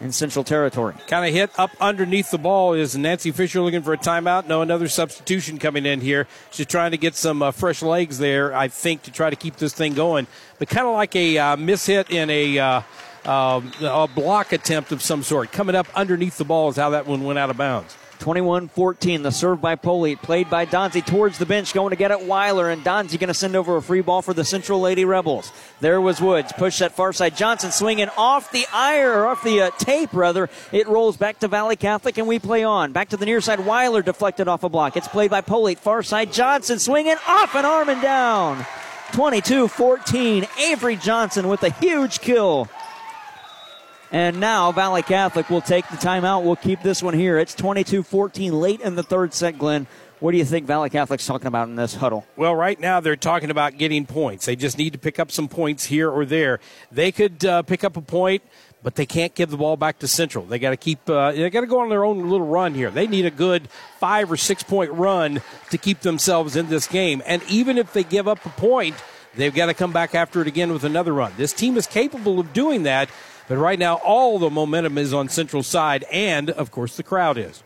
in Central Territory. Kind of hit up underneath the ball is Nancy Fisher looking for a timeout. No, another substitution coming in here. She's trying to get some uh, fresh legs there, I think, to try to keep this thing going. But kind of like a uh, mishit in a, uh, uh, a block attempt of some sort. Coming up underneath the ball is how that one went out of bounds. twenty-one fourteen, the serve by Polite, played by Donzie towards the bench, going to get it Weiler, and Donzie going to send over a free ball for the Central Lady Rebels. There was Woods, push that far side, Johnson swinging off the iron, or off the uh, tape rather, it rolls back to Valley Catholic, and we play on. Back to the near side, Weiler deflected off a block, it's played by Polite, far side, Johnson swinging off an arm and down. twenty-two fourteen, Avery Johnson with a huge kill. And now Valley Catholic will take the timeout. We'll keep this one here. It's twenty-two fourteen late in the third set, Glenn. What do you think Valley Catholic's talking about in this huddle? Well, right now they're talking about getting points. They just need to pick up some points here or there. They could uh, pick up a point, but they can't give the ball back to Central. They got to keep. Uh, they got to go on their own little run here. They need a good five or six point run to keep themselves in this game. And even if they give up a point, they've got to come back after it again with another run. This team is capable of doing that. But right now, all the momentum is on Central's side, and, of course, the crowd is.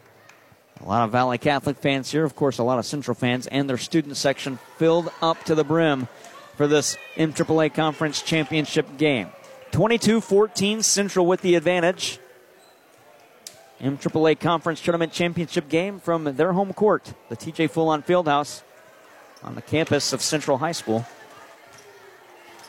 A lot of Valley Catholic fans here. Of course, a lot of Central fans, and their student section filled up to the brim for this M triple A Conference Championship game. twenty-two fourteen, Central with the advantage. M triple A Conference Tournament Championship game from their home court, the T J Foulon Fieldhouse on the campus of Central High School.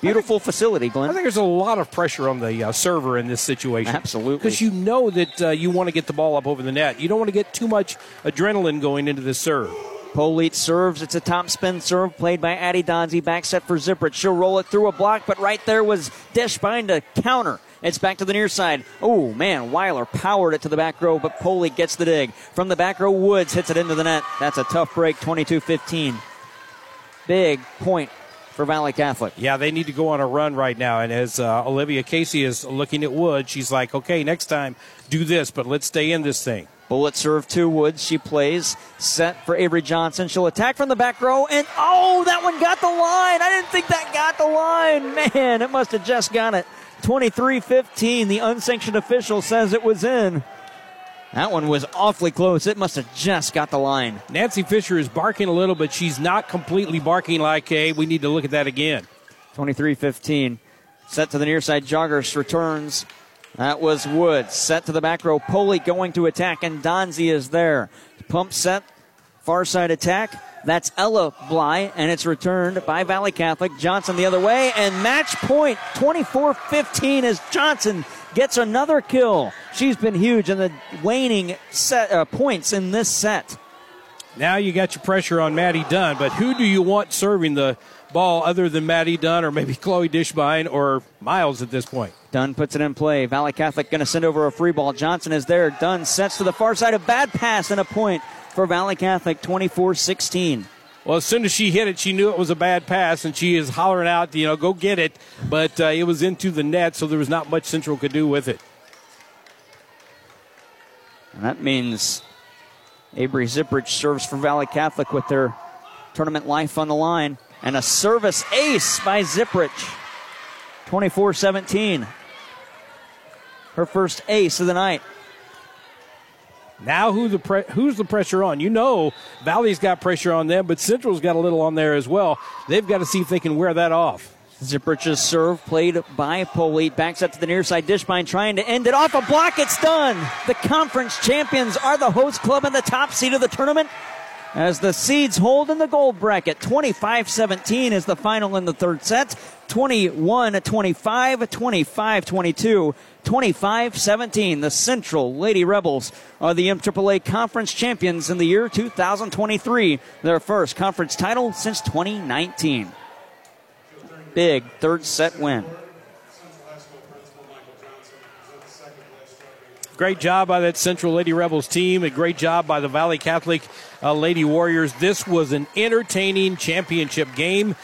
Beautiful think, facility, Glenn. I think there's a lot of pressure on the uh, server in this situation. Absolutely. Because you know that uh, you want to get the ball up over the net. You don't want to get too much adrenaline going into the serve. Polite serves. It's a top spin serve played by Addie Donzie. Back set for Zippert. She'll roll it through a block, but right there was Deshbein to counter. It's back to the near side. Oh, man, Weiler powered it to the back row, but Polite gets the dig. From the back row, Woods hits it into the net. That's a tough break, twenty-two fifteen. Big point for Valley Catholic. Yeah, they need to go on a run right now. And as uh, Olivia Casey is looking at Woods, she's like, okay, next time do this, but let's stay in this thing. Bullet serve to Woods. She plays set for Avery Johnson. She'll attack from the back row. And, oh, that one got the line. I didn't think that got the line. Man, it must have just got it. twenty-three fifteen. The unsanctioned official says it was in. That one was awfully close. It must have just got the line. Nancy Fisher is barking a little, but she's not completely barking like, hey, we need to look at that again. twenty-three fifteen. Set to the near side. Joggers returns. That was Woods. Set to the back row. Poley going to attack, and Donzie is there. Pump set. Far side attack. That's Ella Bly, and it's returned by Valley Catholic. Johnson the other way, and match point, twenty-four fifteen, as Johnson gets another kill. She's been huge in the waning set uh, points in this set. Now you got your pressure on Maddie Dunn, but who do you want serving the ball other than Maddie Dunn or maybe Chloe Deshbein or Miles at this point? Dunn puts it in play. Valley Catholic going to send over a free ball. Johnson is there. Dunn sets to the far side. A bad pass and a point for Valley Catholic, twenty-four sixteen. Well, as soon as she hit it, she knew it was a bad pass, and she is hollering out, you know, go get it. But uh, it was into the net, so there was not much Central could do with it. And that means Avery Ziprich serves for Valley Catholic with their tournament life on the line. And a service ace by Ziprich, twenty-four seventeen. Her first ace of the night. Now who the pre- who's the pressure on? You know Valley's got pressure on them, but Central's got a little on there as well. They've got to see if they can wear that off. Ziprich's serve played by Polite. Backs up to the near side. Deshbein trying to end it off a block. It's done. The conference champions are the host club in the top seed of the tournament as the seeds hold in the gold bracket. twenty-five seventeen is the final in the third set. twenty-one twenty-five, twenty-five twenty-two, twenty-five seventeen. The Central Lady Rebels are the M triple A Conference Champions in the year two thousand twenty-three. Their first conference title since twenty nineteen. Big third set win. Great job by that Central Lady Rebels team. A great job by the Valley Catholic uh, Lady Warriors. This was an entertaining championship game.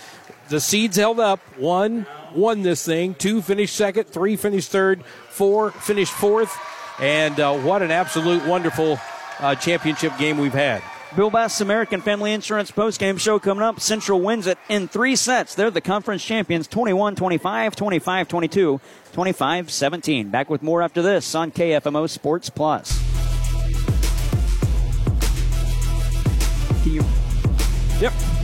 The seeds held up. One won this thing. Two finished second. Three finished third. Four finished fourth. And uh, what an absolute wonderful uh, championship game we've had. Bill Bass' American Family Insurance postgame show coming up. Central wins it in three sets. They're the conference champions, twenty-one twenty-five, twenty-five twenty-two, twenty-five seventeen. Back with more after this on K F M O Sports Plus. Yep.